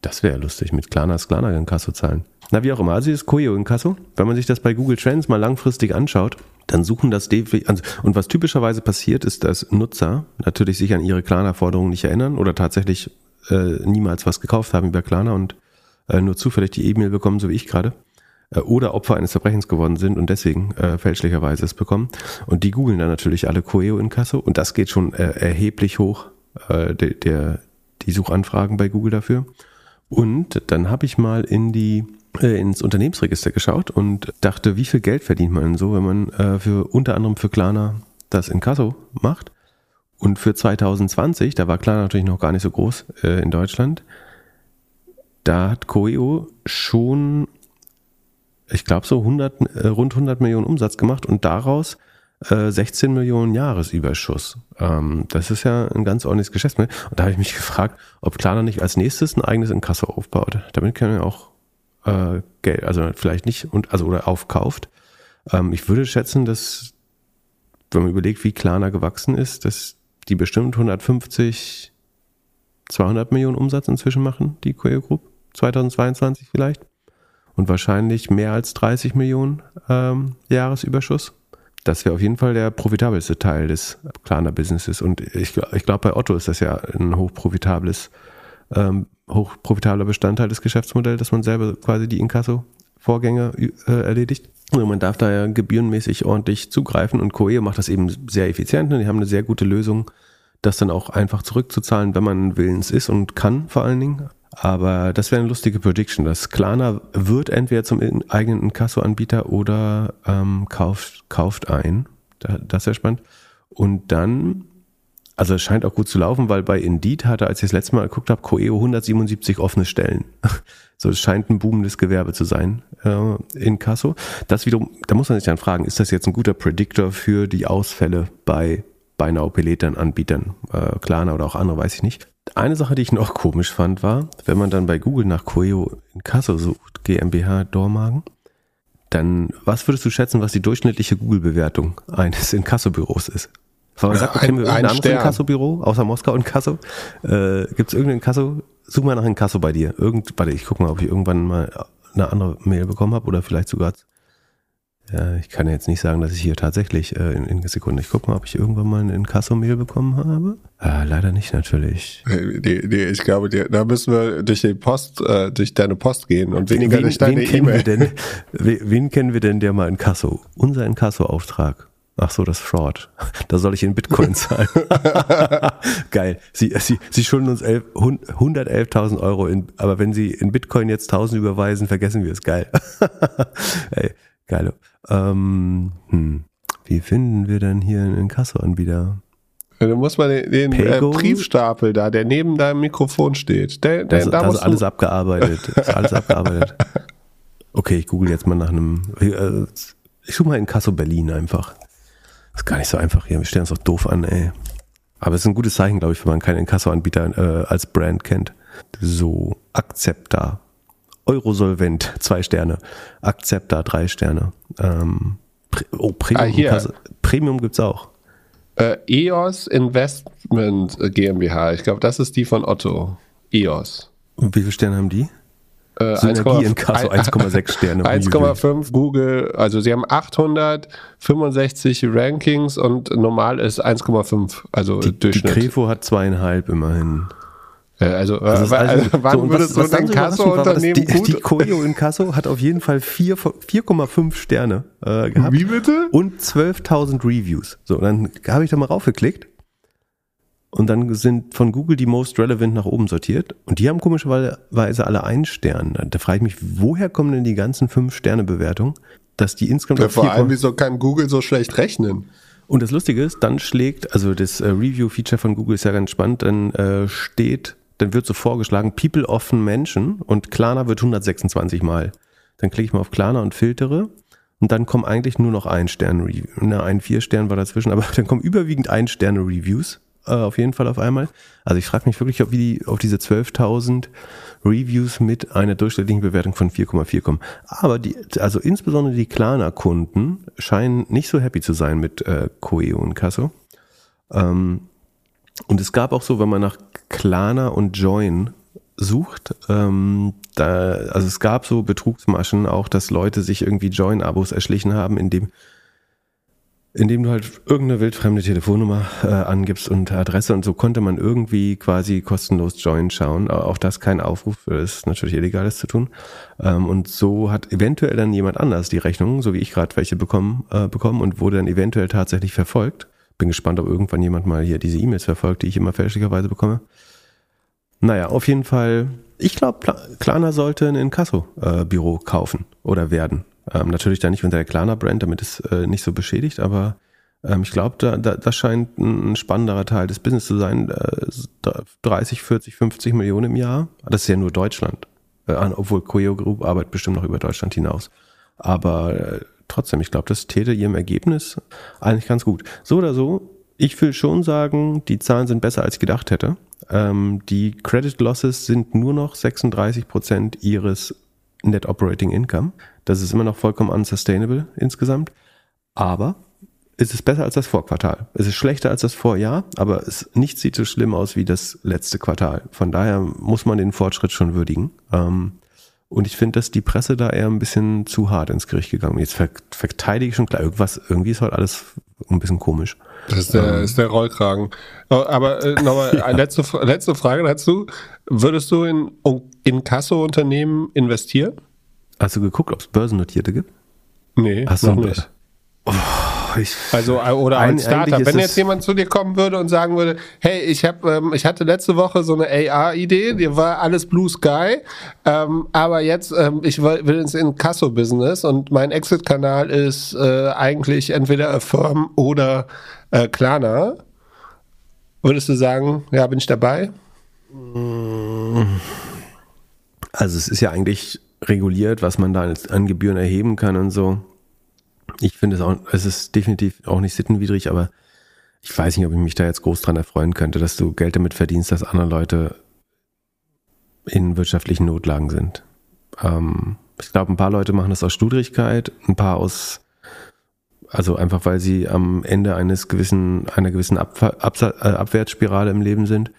das wäre lustig, mit Klarna das Klarna-Inkasso zahlen. Na, wie auch immer, also dieses Coeo-Inkasso, wenn man sich das bei Google Trends mal langfristig anschaut, dann suchen das und was typischerweise passiert, ist, dass Nutzer natürlich sich an ihre Klarna-Forderungen nicht erinnern oder tatsächlich niemals was gekauft haben über Klarna und nur zufällig die E-Mail bekommen, so wie ich gerade, oder Opfer eines Verbrechens geworden sind und deswegen fälschlicherweise es bekommen. Und die googeln dann natürlich alle Coeo Inkasso und das geht schon erheblich hoch, die Suchanfragen bei Google dafür. Und dann habe ich mal ins Unternehmensregister geschaut und dachte, wie viel Geld verdient man so, wenn man unter anderem für Klarna das Inkasso macht. Und für 2020, da war Klarna natürlich noch gar nicht so groß in Deutschland, da hat Coeo schon, ich glaube, so rund 100 Millionen Umsatz gemacht und daraus 16 Millionen Jahresüberschuss. Das ist ja ein ganz ordentliches Geschäftsmodell. Und da habe ich mich gefragt, ob Klarna nicht als nächstes ein eigenes Inkasso aufbaut. Damit können wir auch Geld, also vielleicht nicht, oder aufkauft. Ich würde schätzen, dass, wenn man überlegt, wie Klarna gewachsen ist, dass die bestimmt 200 Millionen Umsatz inzwischen machen, die Coeo Group, 2022 vielleicht. Und wahrscheinlich mehr als 30 Millionen Jahresüberschuss. Das wäre auf jeden Fall der profitabelste Teil des Klarna-Businesses. Und ich glaube, bei Otto ist das ja ein hochprofitabler Bestandteil des Geschäftsmodells, dass man selber quasi die Inkasso-Vorgänge erledigt. Also man darf da ja gebührenmäßig ordentlich zugreifen. Und Coeo macht das eben sehr effizient. Die haben eine sehr gute Lösung, das dann auch einfach zurückzuzahlen, wenn man willens ist und kann vor allen Dingen. Aber das wäre eine lustige Prediction, dass Klarna wird entweder zum eigenen Inkasso-Anbieter oder kauft ein. Das ist ja spannend. Und dann Also es scheint auch gut zu laufen, weil bei Indeed hatte, als ich das letzte Mal geguckt habe, Coeo 177 offene Stellen. So, es scheint ein boomendes Gewerbe zu sein in Kasso. Das wiederum, da muss man sich dann fragen, ist das jetzt ein guter Predictor für die Ausfälle bei Now-Peletern-Anbietern, Klarna oder auch andere, weiß ich nicht. Eine Sache, die ich noch komisch fand, war, wenn man dann bei Google nach Coeo in Kasso sucht, GmbH Dormagen, dann, was würdest du schätzen, was die durchschnittliche Google-Bewertung eines Inkassobüros ist? Weil man sagt, okay, wir haben ein anderes Inkassobüro, außer Moskau und Kasso. Gibt es irgendein Kasso? Such mal nach einem Kasso bei dir. Warte, ich gucke mal, ob ich irgendwann mal eine andere Mail bekommen habe oder vielleicht sogar. Ja, ich kann jetzt nicht sagen, dass ich hier tatsächlich in einer Sekunde. Ich gucke mal, ob ich irgendwann mal eine Inkasso-Mail bekommen habe. Leider nicht, natürlich. Nee, ich glaube, da müssen wir durch deine Post gehen und weniger durch deine E-Mail. Wen kennen wir denn, der mal Inkasso? Unser Inkasso-Auftrag. Ach so, das Fraud. Da soll ich in Bitcoin zahlen. Geil. Sie schulden uns 111.000 Euro, aber wenn Sie in Bitcoin jetzt 1.000 überweisen, vergessen wir es. Geil. Ey, geil. Wie finden wir denn hier einen Inkasso-Anbieter? Du musst mal den Briefstapel da, der neben deinem Mikrofon steht. Das ist alles abgearbeitet. Okay, ich google jetzt mal nach einem... Ich suche mal Inkasso Berlin einfach. Das ist gar nicht so einfach hier. Wir stellen uns doch doof an, ey. Aber es ist ein gutes Zeichen, glaube ich, wenn man keinen Inkasso-Anbieter als Brand kennt. So, Akzepta. Eurosolvent, 2 Sterne. Akzepta, 3 Sterne. Premium, Premium gibt's auch. EOS Investment GmbH. Ich glaube, das ist die von Otto. EOS. Und wie viele Sterne haben die? Synergie Inkasso 1,6 Sterne. 1,5 Google, also sie haben 865 Rankings und normal ist 1,5, also Durchschnitt. Die Crefo hat 2,5 immerhin. Also wann würde so ein Inkasso-Unternehmen gut? Die Coeo Inkasso hat auf jeden Fall 4,5 Sterne gehabt. Wie bitte? Und 12.000 Reviews. So, dann habe ich da mal raufgeklickt. Und dann sind von Google die Most Relevant nach oben sortiert. Und die haben komischerweise alle 1 Stern. Da frage ich mich, woher kommen denn die ganzen 5-Sterne-Bewertungen, dass die insgesamt... Ja, vor allem, wieso kann Google so schlecht rechnen? Und das Lustige ist, dann schlägt, also das Review-Feature von Google ist ja ganz spannend, dann wird so vorgeschlagen, People often Menschen und Klarna wird 126 Mal. Dann klicke ich mal auf Klarna und filtere. Und dann kommen eigentlich nur noch 1-Sterne-Reviews. Na, ein 4-Stern war dazwischen, aber dann kommen überwiegend 1-Sterne-Reviews. Auf jeden Fall auf einmal. Also ich frage mich wirklich, ob diese 12.000 Reviews mit einer durchschnittlichen Bewertung von 4,4 kommen. Aber also insbesondere die Klarna-Kunden scheinen nicht so happy zu sein mit Coeo und Inkasso. Und es gab auch so, wenn man nach Klarna und Join sucht, also es gab so Betrugsmaschen auch, dass Leute sich irgendwie Join-Abos erschlichen haben, indem du halt irgendeine wildfremde Telefonnummer angibst und Adresse, und so konnte man irgendwie quasi kostenlos Join schauen. Auch das kein Aufruf, ist natürlich illegal, das zu tun. Und so hat eventuell dann jemand anders die Rechnung, so wie ich gerade welche bekommen und wurde dann eventuell tatsächlich verfolgt. Bin gespannt, ob irgendwann jemand mal hier diese E-Mails verfolgt, die ich immer fälschlicherweise bekomme. Naja, auf jeden Fall, ich glaube, Klarna sollte ein Inkasso-Büro kaufen oder werden. Natürlich da nicht unter der Klarna-Brand, damit es nicht so beschädigt, aber ich glaube, das scheint ein spannenderer Teil des Business zu sein. 30, 40, 50 Millionen im Jahr, das ist ja nur Deutschland, obwohl Coeo Group arbeitet bestimmt noch über Deutschland hinaus. Aber trotzdem, ich glaube, das täte ihrem Ergebnis eigentlich ganz gut. So oder so, ich will schon sagen, die Zahlen sind besser, als ich gedacht hätte. Die Credit Losses sind nur noch 36% ihres Net Operating Income. Das ist immer noch vollkommen unsustainable insgesamt. Aber es ist besser als das Vorquartal. Es ist schlechter als das Vorjahr, aber nichts sieht so schlimm aus wie das letzte Quartal. Von daher muss man den Fortschritt schon würdigen. Und ich finde, dass die Presse da eher ein bisschen zu hart ins Gericht gegangen ist. Jetzt verteidige ich schon klar, irgendwie ist heute alles ein bisschen komisch. Das ist der Rollkragen. Aber nochmal, ja. letzte Frage dazu. Würdest du in Inkasso-Unternehmen investieren? Hast du geguckt, ob es Börsennotierte gibt? Nee, hast du nicht. Oh, oder ein Startup. Wenn jetzt jemand zu dir kommen würde und sagen würde, hey, ich hatte letzte Woche so eine AR-Idee, die war alles Blue Sky, aber jetzt, ich will ins Inkasso-Business und mein Exit-Kanal ist eigentlich entweder Affirm oder Klarna. Würdest du sagen, ja, bin ich dabei? Also es ist ja eigentlich reguliert, was man da an Gebühren erheben kann und so. Ich finde es auch, es ist definitiv auch nicht sittenwidrig, aber ich weiß nicht, ob ich mich da jetzt groß dran erfreuen könnte, dass du Geld damit verdienst, dass andere Leute in wirtschaftlichen Notlagen sind. Ich glaube, ein paar Leute machen das aus Studrigkeit, ein paar aus, also einfach, weil sie am Ende einer gewissen Abwärtsspirale im Leben sind.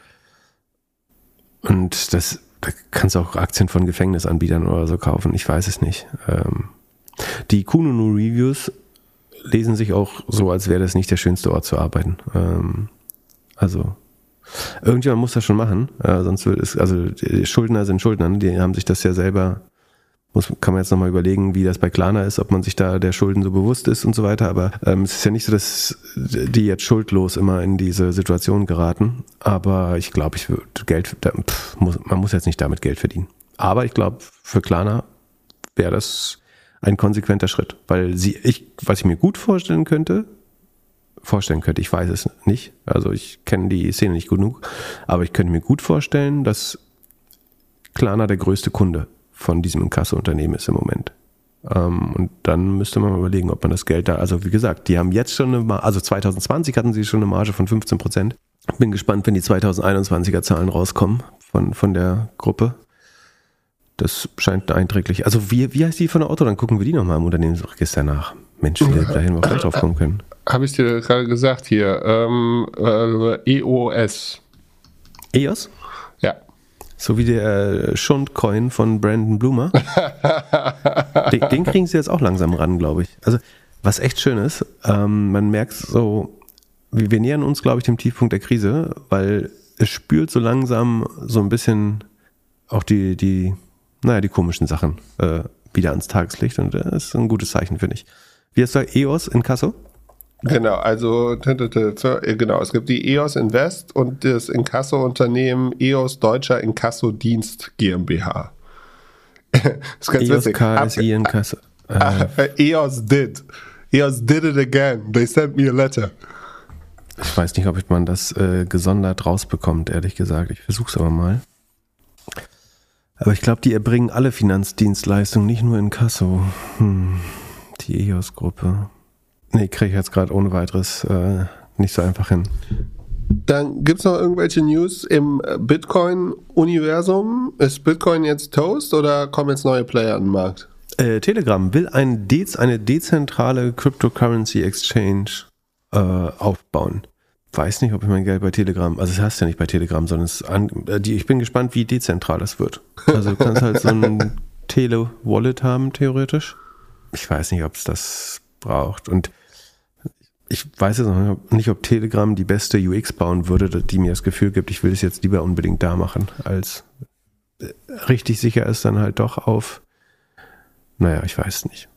Und das, da kannst du auch Aktien von Gefängnisanbietern oder so kaufen. Ich weiß es nicht. Die Kununu-Reviews lesen sich auch so, als wäre das nicht der schönste Ort zu arbeiten. Also irgendjemand muss das schon machen, sonst wird es, also Schuldner sind Schuldner, die haben sich das ja selber, kann man jetzt nochmal überlegen, wie das bei Klarna ist, ob man sich da der Schulden so bewusst ist und so weiter, aber es ist ja nicht so, dass die jetzt schuldlos immer in diese Situation geraten, aber ich glaube, man muss jetzt nicht damit Geld verdienen. Aber ich glaube, für Klarna wäre das ein konsequenter Schritt, weil was ich mir gut vorstellen könnte, ich weiß es nicht, also ich kenne die Szene nicht gut genug, aber ich könnte mir gut vorstellen, dass Klarna der größte Kunde von diesem Inkasso-Unternehmen ist im Moment. Und dann müsste man mal überlegen, ob man das Geld da, also wie gesagt, die haben jetzt schon also 2020 hatten sie schon eine Marge von 15%. Ich bin gespannt, wenn die 2021er Zahlen rauskommen von der Gruppe. Das scheint einträglich. Also wie heißt die von der Otto? Dann gucken wir die nochmal im Unternehmensregister nach. Mensch, da hätten wir auch gleich drauf kommen können. Habe ich dir gerade gesagt hier. EOS. EOS? Ja. So wie der Schundcoin von Brandon Blumer. Den kriegen sie jetzt auch langsam ran, glaube ich. Also was echt schön ist, man merkt so, wir nähern uns, glaube ich, dem Tiefpunkt der Krise, weil es spürt so langsam so ein bisschen auch die komischen Sachen wieder ans Tageslicht, und das ist ein gutes Zeichen, finde ich. Wie heißt da EOS Inkasso? Genau, also genau, es gibt die EOS Invest und das Inkasso-Unternehmen EOS Deutscher Inkasso-Dienst GmbH. Das ist ganz witzig. Inkasso. EOS did it again. They sent me a letter. Ich weiß nicht, ob man das gesondert rausbekommt, ehrlich gesagt. Ich versuche es aber mal. Aber ich glaube, die erbringen alle Finanzdienstleistungen, nicht nur Inkasso. Die EOS-Gruppe. Nee, kriege ich jetzt gerade ohne weiteres nicht so einfach hin. Dann gibt es noch irgendwelche News im Bitcoin-Universum. Ist Bitcoin jetzt Toast oder kommen jetzt neue Player an den Markt? Telegram will eine dezentrale Cryptocurrency-Exchange aufbauen. Weiß nicht, ob ich mein Geld bei Telegram, also es heißt ja nicht bei Telegram, sondern ich bin gespannt, wie dezentral das wird. Also du kannst halt so ein Tele-Wallet haben, theoretisch. Ich weiß nicht, ob es das braucht. Und ich weiß jetzt noch nicht, ob Telegram die beste UX bauen würde, die mir das Gefühl gibt, ich will es jetzt lieber unbedingt da machen, als richtig sicher ist dann halt doch auf, naja, ich weiß nicht.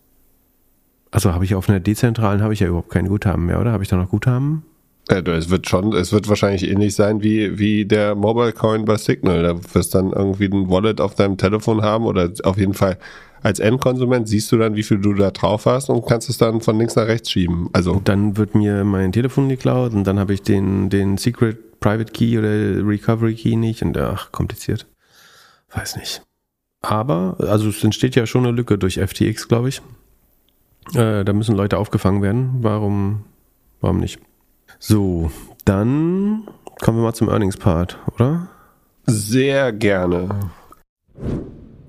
Also habe ich ja überhaupt kein Guthaben mehr, oder? Habe ich da noch Guthaben? Es wird wahrscheinlich ähnlich sein wie der Mobile Coin bei Signal. Da wirst dann irgendwie ein Wallet auf deinem Telefon haben, oder auf jeden Fall als Endkonsument siehst du dann, wie viel du da drauf hast, und kannst es dann von links nach rechts schieben. Also und dann wird mir mein Telefon geklaut, und dann habe ich den Secret Private Key oder Recovery Key nicht, und ach, kompliziert. Weiß nicht. Aber, also es entsteht ja schon eine Lücke durch FTX, glaube ich. Da müssen Leute aufgefangen werden. Warum nicht? So, dann kommen wir mal zum Earnings-Part, oder? Sehr gerne.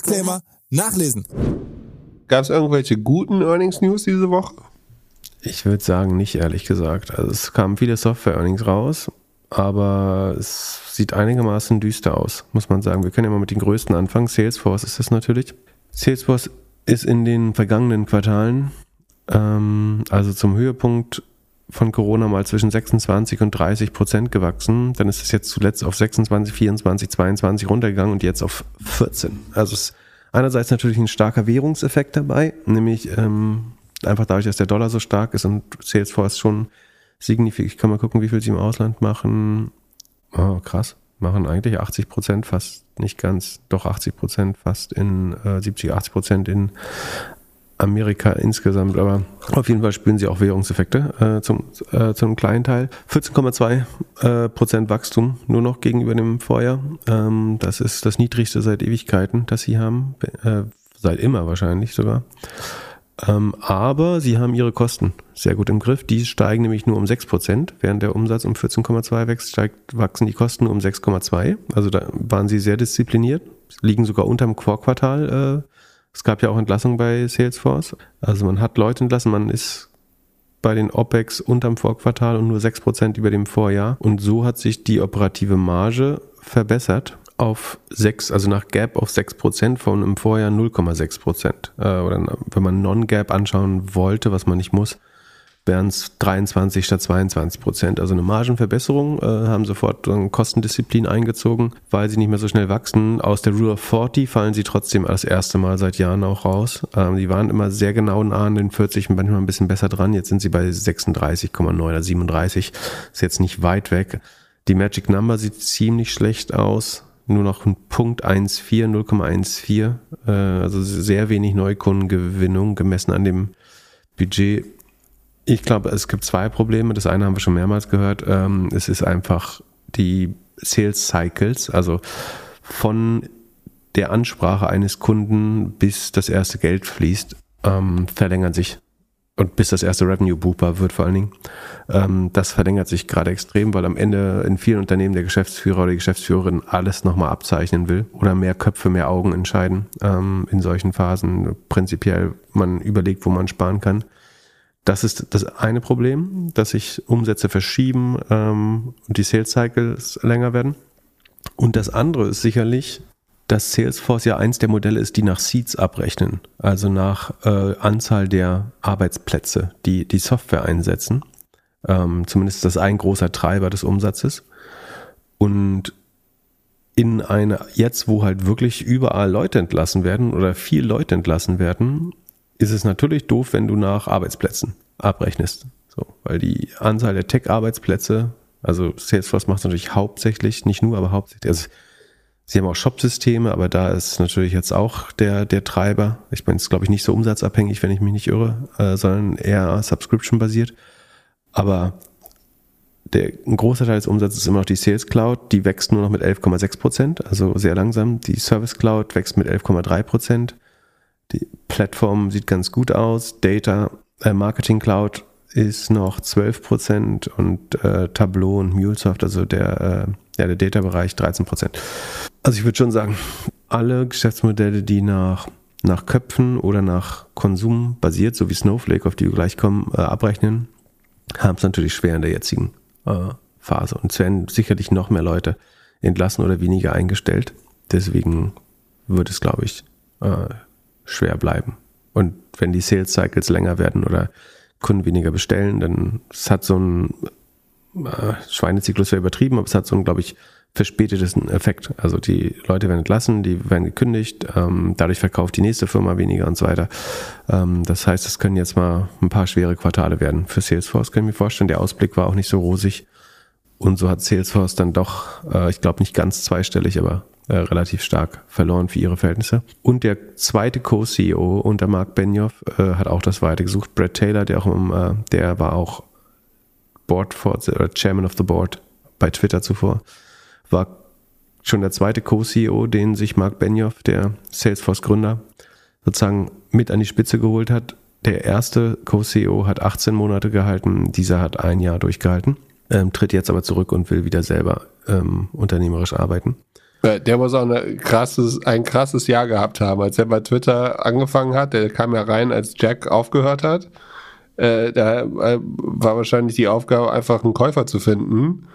Disclaimer nachlesen. Gab es irgendwelche guten Earnings-News diese Woche? Ich würde sagen, nicht, ehrlich gesagt. Also es kamen viele Software-Earnings raus, aber es sieht einigermaßen düster aus, muss man sagen. Wir können ja mal mit den größten anfangen. Salesforce ist das natürlich. Salesforce ist in den vergangenen Quartalen, also zum Höhepunkt von Corona mal zwischen 26% und 30% gewachsen. Dann ist es jetzt zuletzt auf 26, 24, 22 runtergegangen und jetzt auf 14. Also es ist einerseits natürlich ein starker Währungseffekt dabei, nämlich einfach dadurch, dass der Dollar so stark ist und Salesforce schon signifikant, ich kann mal gucken, wie viel sie im Ausland machen. Oh, krass. Machen eigentlich 80% fast, nicht ganz, doch 80% fast in 70-80% in Amerika insgesamt, aber auf jeden Fall spüren sie auch Währungseffekte zum kleinen Teil. 14,2% Wachstum nur noch gegenüber dem Vorjahr. Das ist das Niedrigste seit Ewigkeiten, das sie haben, seit immer wahrscheinlich sogar. Aber sie haben ihre Kosten sehr gut im Griff. Die steigen nämlich nur um 6%. Während der Umsatz um 14,2 wächst, wachsen die Kosten um 6,2. Also da waren sie sehr diszipliniert, liegen sogar unterm Vorquartal. Es gab ja auch Entlassungen bei Salesforce. Also man hat Leute entlassen, man ist bei den OPEX unterm Vorquartal und nur 6% über dem Vorjahr. Und so hat sich die operative Marge verbessert auf 6, also nach GAAP auf 6% von im Vorjahr 0,6%. Oder wenn man Non-GAAP anschauen wollte, was man nicht muss, wären es 23 statt 22%. Also eine Margenverbesserung, haben sofort Kostendisziplin eingezogen, weil sie nicht mehr so schnell wachsen. Aus der Rule of 40 fallen sie trotzdem das erste Mal seit Jahren auch raus. Die waren immer sehr genau nah an den 40 und manchmal ein bisschen besser dran. Jetzt sind sie bei 36,9 oder 37. Ist jetzt nicht weit weg. Die Magic Number sieht ziemlich schlecht aus. Nur noch ein Punkt 0,14. Also sehr wenig Neukundengewinnung gemessen an dem Budget. Ich glaube, es gibt zwei Probleme. Das eine haben wir schon mehrmals gehört. Es ist einfach die Sales Cycles, also von der Ansprache eines Kunden bis das erste Geld fließt, verlängern sich. Und bis das erste Revenue buchbar wird vor allen Dingen. Das verlängert sich gerade extrem, weil am Ende in vielen Unternehmen der Geschäftsführer oder die Geschäftsführerin alles nochmal abzeichnen will oder mehr Köpfe, mehr Augen entscheiden in solchen Phasen. Prinzipiell man überlegt, wo man sparen kann. Das ist das eine Problem, dass sich Umsätze verschieben und die Sales Cycles länger werden. Und das andere ist sicherlich, dass Salesforce ja eins der Modelle ist, die nach Seats abrechnen, also nach Anzahl der Arbeitsplätze, die die Software einsetzen. Zumindest ist das ein großer Treiber des Umsatzes. Und in einer, jetzt wo halt wirklich überall Leute entlassen werden oder viel Leute entlassen werden, ist es natürlich doof, wenn du nach Arbeitsplätzen abrechnest. So, weil die Anzahl der Tech-Arbeitsplätze, also Salesforce macht es natürlich hauptsächlich, nicht nur, aber hauptsächlich, also sie haben auch Shop-Systeme, aber da ist natürlich jetzt auch der Treiber. Ich meine, es ist, glaube ich, nicht so umsatzabhängig, wenn ich mich nicht irre, sondern eher Subscription-basiert. Aber ein großer Teil des Umsatzes ist immer noch die Sales Cloud. Die wächst nur noch mit 11,6%, also sehr langsam. Die Service Cloud wächst mit 11,3%. Die Plattform sieht ganz gut aus. Data, Marketing Cloud ist noch 12% und Tableau und MuleSoft, also der Data-Bereich 13%. Also ich würde schon sagen, alle Geschäftsmodelle, die nach Köpfen oder nach Konsum basiert, so wie Snowflake, auf die wir gleich kommen, abrechnen, haben es natürlich schwer in der jetzigen Phase. Und es werden sicherlich noch mehr Leute entlassen oder weniger eingestellt. Deswegen wird es, glaube ich, schwer bleiben. Und wenn die Sales Cycles länger werden oder Kunden weniger bestellen, dann es hat so ein Schweinezyklus wäre übertrieben, aber es hat so einen, glaube ich, verspäteten Effekt. Also die Leute werden entlassen, die werden gekündigt, dadurch verkauft die nächste Firma weniger und so weiter. Das heißt, es können jetzt mal ein paar schwere Quartale werden. Für Salesforce kann ich mir vorstellen, der Ausblick war auch nicht so rosig und so hat Salesforce dann doch, ich glaube nicht ganz zweistellig, aber relativ stark verloren für ihre Verhältnisse. Und der zweite Co-CEO unter Marc Benioff hat auch das Weite gesucht. Brad Taylor, der war auch Chairman of the Board bei Twitter zuvor, war schon der zweite Co-CEO, den sich Marc Benioff, der Salesforce-Gründer, sozusagen mit an die Spitze geholt hat. Der erste Co-CEO hat 18 Monate gehalten, dieser hat ein Jahr durchgehalten, tritt jetzt aber zurück und will wieder selber unternehmerisch arbeiten. Der muss auch ein krasses Jahr gehabt haben, als er bei Twitter angefangen hat. Der kam ja rein, als Jack aufgehört hat. Da war wahrscheinlich die Aufgabe, einfach einen Käufer zu finden.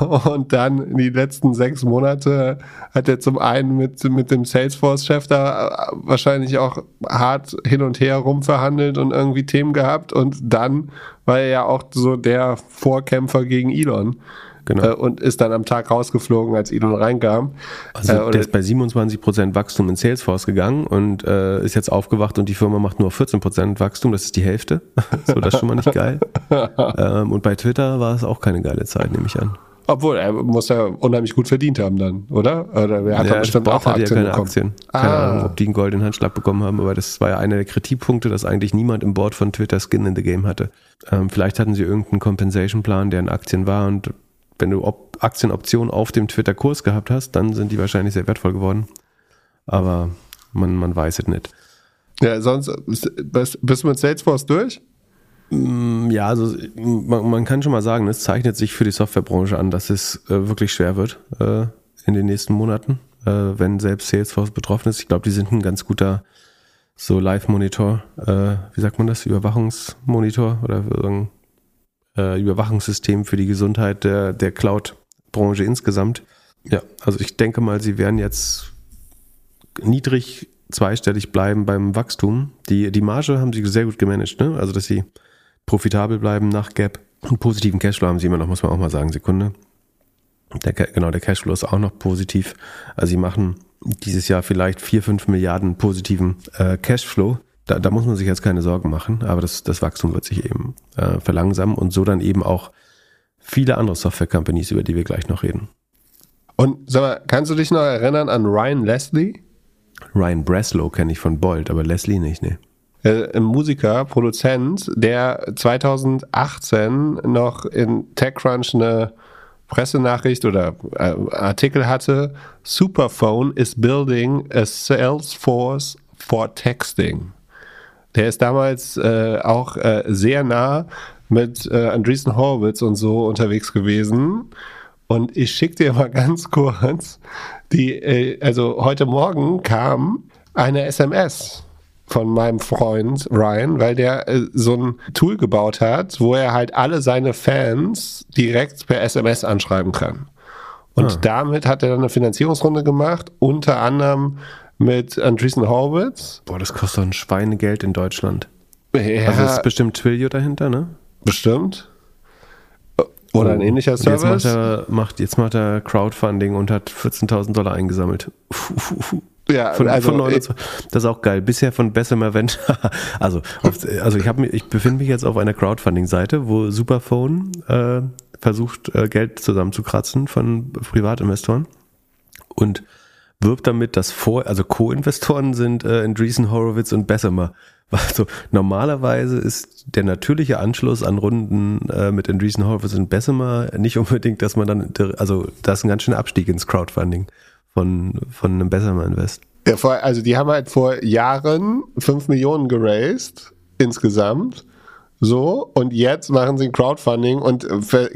Und dann die letzten 6 Monate hat er zum einen mit dem Salesforce-Chef da wahrscheinlich auch hart hin und her rumverhandelt und irgendwie Themen gehabt. Und dann war er ja auch so der Vorkämpfer gegen Elon. Genau. Und ist dann am Tag rausgeflogen, als Elon reinkam. Also der ist bei 27% Wachstum in Salesforce gegangen und ist jetzt aufgewacht und die Firma macht nur 14% Wachstum, das ist die Hälfte. So, das ist schon mal nicht geil. Und bei Twitter war es auch keine geile Zeit, nehme ich an. Obwohl, er muss ja unheimlich gut verdient haben dann, oder? Oder er hat ja, bestimmt auch Aktien ja keine bekommen. Aktien. Keine Ahnung, ob die einen goldenen Handschlag bekommen haben, aber das war ja einer der Kritikpunkte, dass eigentlich niemand im Board von Twitter Skin in the Game hatte. Vielleicht hatten sie irgendeinen Compensation-Plan, der in Aktien war, und wenn du Aktienoptionen auf dem Twitter-Kurs gehabt hast, dann sind die wahrscheinlich sehr wertvoll geworden. Aber man weiß es nicht. Ja, sonst bist du mit Salesforce durch? Ja, also man kann schon mal sagen, es zeichnet sich für die Softwarebranche an, dass es wirklich schwer wird in den nächsten Monaten, wenn selbst Salesforce betroffen ist. Ich glaube, die sind ein ganz guter so Live-Monitor, wie sagt man das, Überwachungsmonitor oder irgendein Überwachungssystem für die Gesundheit der Cloud-Branche insgesamt. Ja, also ich denke mal, sie werden jetzt niedrig zweistellig bleiben beim Wachstum. Die Marge haben sie sehr gut gemanagt, ne? Also dass sie profitabel bleiben nach Gap und positiven Cashflow haben sie immer noch, muss man auch mal sagen, Sekunde. Der Cashflow ist auch noch positiv. Also sie machen dieses Jahr vielleicht 4-5 Milliarden positiven Cashflow. Da muss man sich jetzt keine Sorgen machen, aber das Wachstum wird sich eben verlangsamen und so dann eben auch viele andere Software-Companies, über die wir gleich noch reden. Und sag mal, kannst du dich noch erinnern an Ryan Leslie? Ryan Breslow kenne ich von Bolt, aber Leslie nicht, ne. Ein Musiker, Produzent, der 2018 noch in TechCrunch eine Pressenachricht oder Artikel hatte, Superphone is building a Salesforce for Texting. Der ist damals auch sehr nah mit Andreessen Horowitz und so unterwegs gewesen. Und ich schicke dir mal ganz kurz, also heute Morgen kam eine SMS von meinem Freund Ryan, weil der so ein Tool gebaut hat, wo er halt alle seine Fans direkt per SMS anschreiben kann. Und damit hat er dann eine Finanzierungsrunde gemacht, unter anderem mit Andreessen Horowitz. Boah, das kostet doch ein Schweinegeld in Deutschland. Ja. Also ist bestimmt Twilio dahinter, ne? Bestimmt. Oder ein ähnlicher Service. Jetzt macht er Crowdfunding und hat $14,000 eingesammelt. Ja, von 29. Das ist auch geil. Bisher von Bessemer Venture. Also ich befinde mich jetzt auf einer Crowdfunding-Seite, wo Superphone versucht, Geld zusammenzukratzen von Privatinvestoren. Und wirbt damit, dass Co-Investoren sind Andreessen Horowitz und Bessemer. Also normalerweise ist der natürliche Anschluss an Runden mit Andreessen Horowitz und Bessemer nicht unbedingt, dass man dann, also da ist ein ganz schöner Abstieg ins Crowdfunding von einem Bessemer Invest. Ja, also die haben halt vor Jahren 5 Millionen geraced insgesamt. So, und jetzt machen sie ein Crowdfunding und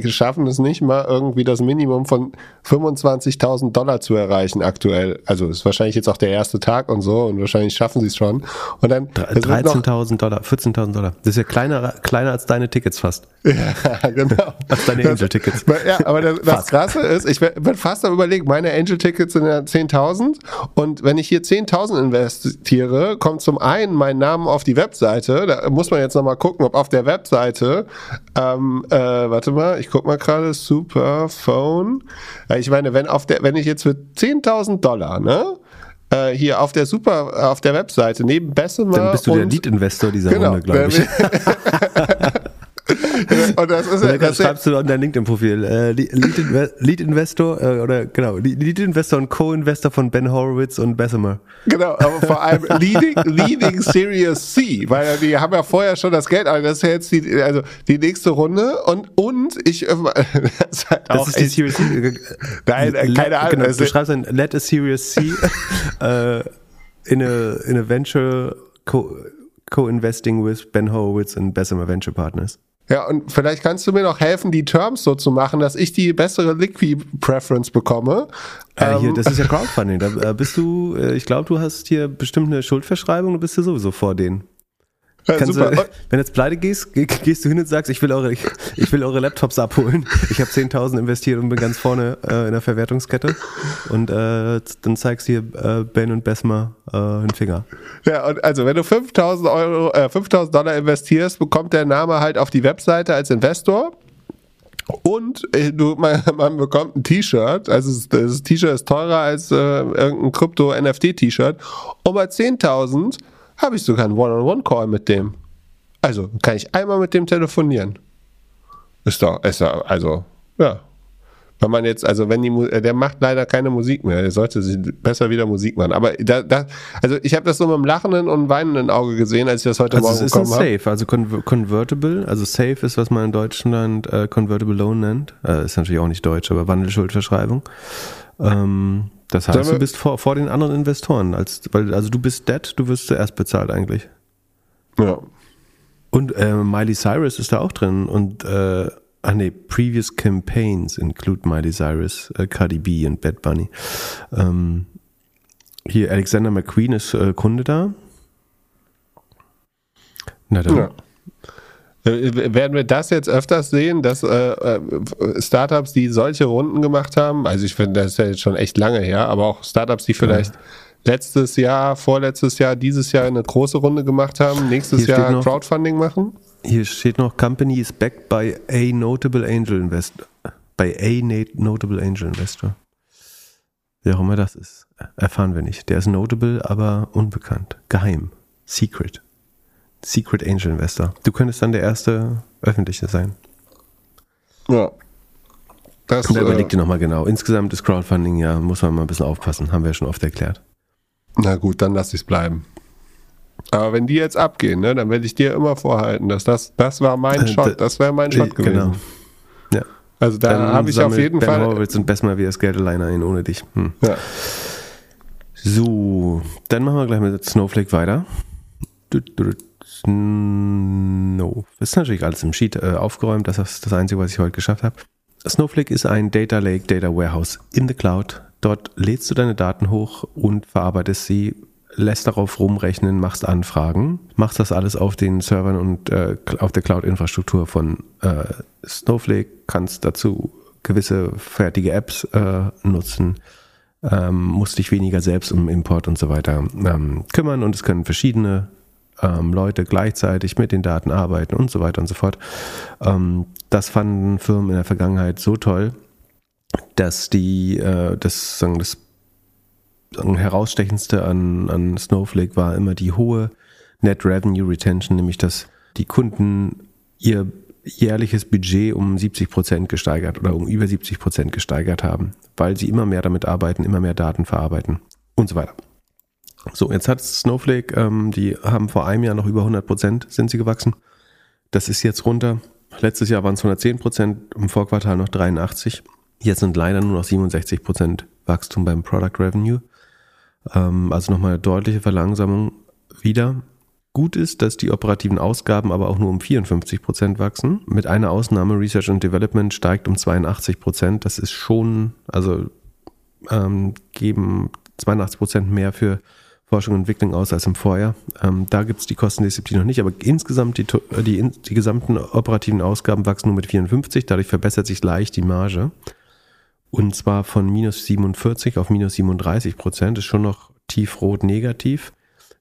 schaffen es nicht mal irgendwie das Minimum von $25,000 zu erreichen aktuell. Also ist wahrscheinlich jetzt auch der erste Tag und so und wahrscheinlich schaffen sie es schon. Und dann $13,000, $14,000. Das ist ja kleiner als deine Tickets fast. Ja, genau. Als deine Angel-Tickets. Ja, aber das Krasse ist, ich bin fast am Überlegen, meine Angel-Tickets sind ja 10.000 und wenn ich hier 10.000 investiere, kommt zum einen mein Name auf die Webseite. Da muss man jetzt nochmal gucken, ob auf der Webseite, warte mal, ich guck mal gerade, Superphone. Ich meine, wenn ich jetzt für $10,000, ne, hier auf der auf der Webseite neben Bessemer. Dann bist du der Lead-Investor dieser Runde, glaube ich. Und das schreibst du in dein LinkedIn-Profil. Lead-Investor Lead-Investor und Co-Investor von Ben Horowitz und Bessemer. Genau, aber vor allem Leading Series C, weil die haben ja vorher schon das Geld, aber das ist ja jetzt die nächste Runde und ich das, halt das auch ist die Series C. Nein, keine Ahnung. Genau, du schreibst dann Let a Series C in a Venture Co-Investing with Ben Horowitz and Bessemer Venture Partners. Ja, und vielleicht kannst du mir noch helfen, die Terms so zu machen, dass ich die bessere Liquid-Preference bekomme. Hier, das ist ja Crowdfunding. Da bist du, ich glaube, du hast hier bestimmt eine Schuldverschreibung, du bist ja sowieso vor denen. Ja, wenn du jetzt pleite gehst, gehst du hin und sagst, ich will eure Laptops abholen. Ich habe 10.000 investiert und bin ganz vorne in der Verwertungskette. Und dann zeigst du dir Ben und Bessemer einen Finger. Ja, und also wenn du 5.000 Dollar investierst, bekommt der Name halt auf die Webseite als Investor. Und man bekommt ein T-Shirt, also das T-Shirt ist teurer als irgendein Krypto-NFT-T-Shirt. Und bei 10.000 habe ich sogar einen One-on-One-Call mit dem. Also kann ich einmal mit dem telefonieren. Ist doch, also, ja. Wenn man jetzt, also wenn der macht leider keine Musik mehr, der sollte sich besser wieder Musik machen. Aber also ich habe das so mit einem lachenden und weinenden Auge gesehen, als ich das heute Morgen bekommen habe. Also es ist ein Safe, also Convertible, also Safe ist, was man in Deutschland Convertible Loan nennt. Ist natürlich auch nicht deutsch, aber Wandelschuldverschreibung. Das heißt, du bist vor den anderen Investoren. Also du bist debt, du wirst zuerst bezahlt eigentlich. Ja. Und Miley Cyrus ist da auch drin und previous campaigns include Miley Cyrus, Cardi B und Bad Bunny. Hier Alexander McQueen ist Kunde da. Na dann. Ja. Werden wir das jetzt öfters sehen, dass Startups, die solche Runden gemacht haben, also ich finde, das ist ja jetzt schon echt lange her, aber auch Startups, die vielleicht letztes Jahr, vorletztes Jahr, dieses Jahr eine große Runde gemacht haben, nächstes Jahr Crowdfunding machen? Hier steht noch, Company is backed by a notable angel investor. Wer auch immer das ist, erfahren wir nicht. Der ist notable, aber unbekannt. Geheim. Secret Angel Investor. Du könntest dann der erste öffentliche sein. Ja. Guck, überleg dir nochmal genau. Insgesamt ist Crowdfunding, ja, muss man mal ein bisschen aufpassen. Haben wir ja schon oft erklärt. Na gut, dann lass ich's bleiben. Aber wenn die jetzt abgehen, ne, dann werde ich dir immer vorhalten, dass das war mein Shot, das wäre mein Shot gewesen. Genau. Ja. Also da habe ich auf jeden Fall... Horowitz und Bessemer wie das Geld alleine ein, ohne dich. Ja. So, dann machen wir gleich mit Snowflake weiter. No. Das ist natürlich alles im Sheet aufgeräumt. Das ist das Einzige, was ich heute geschafft habe. Snowflake ist ein Data Lake, Data Warehouse in the Cloud. Dort lädst du deine Daten hoch und verarbeitest sie, lässt darauf rumrechnen, machst Anfragen, machst das alles auf den Servern und auf der Cloud-Infrastruktur von Snowflake, kannst dazu gewisse fertige Apps nutzen. Musst dich weniger selbst um Import und so weiter kümmern und es können verschiedene Leute gleichzeitig mit den Daten arbeiten und so weiter und so fort. Das fanden Firmen in der Vergangenheit so toll, dass das herausstechendste an Snowflake war immer die hohe Net Revenue Retention, nämlich dass die Kunden ihr jährliches Budget um 70% gesteigert oder um über 70% gesteigert haben, weil sie immer mehr damit arbeiten, immer mehr Daten verarbeiten und so weiter. So, jetzt hat Snowflake, die haben vor einem Jahr noch über 100% sind sie gewachsen. Das ist jetzt runter. Letztes Jahr waren es 110%, im Vorquartal noch 83%. Jetzt sind leider nur noch 67% Wachstum beim Product Revenue. Also nochmal eine deutliche Verlangsamung wieder. Gut ist, dass die operativen Ausgaben aber auch nur um 54% wachsen. Mit einer Ausnahme, Research and Development steigt um 82%. Das ist schon, also geben 82% mehr für Forschung und Entwicklung aus als im Vorjahr. Da gibt es die Kostendisziplin noch nicht, aber insgesamt die gesamten operativen Ausgaben wachsen nur mit 54, dadurch verbessert sich leicht die Marge. Und zwar von minus 47 auf minus 37%, ist schon noch tiefrot negativ.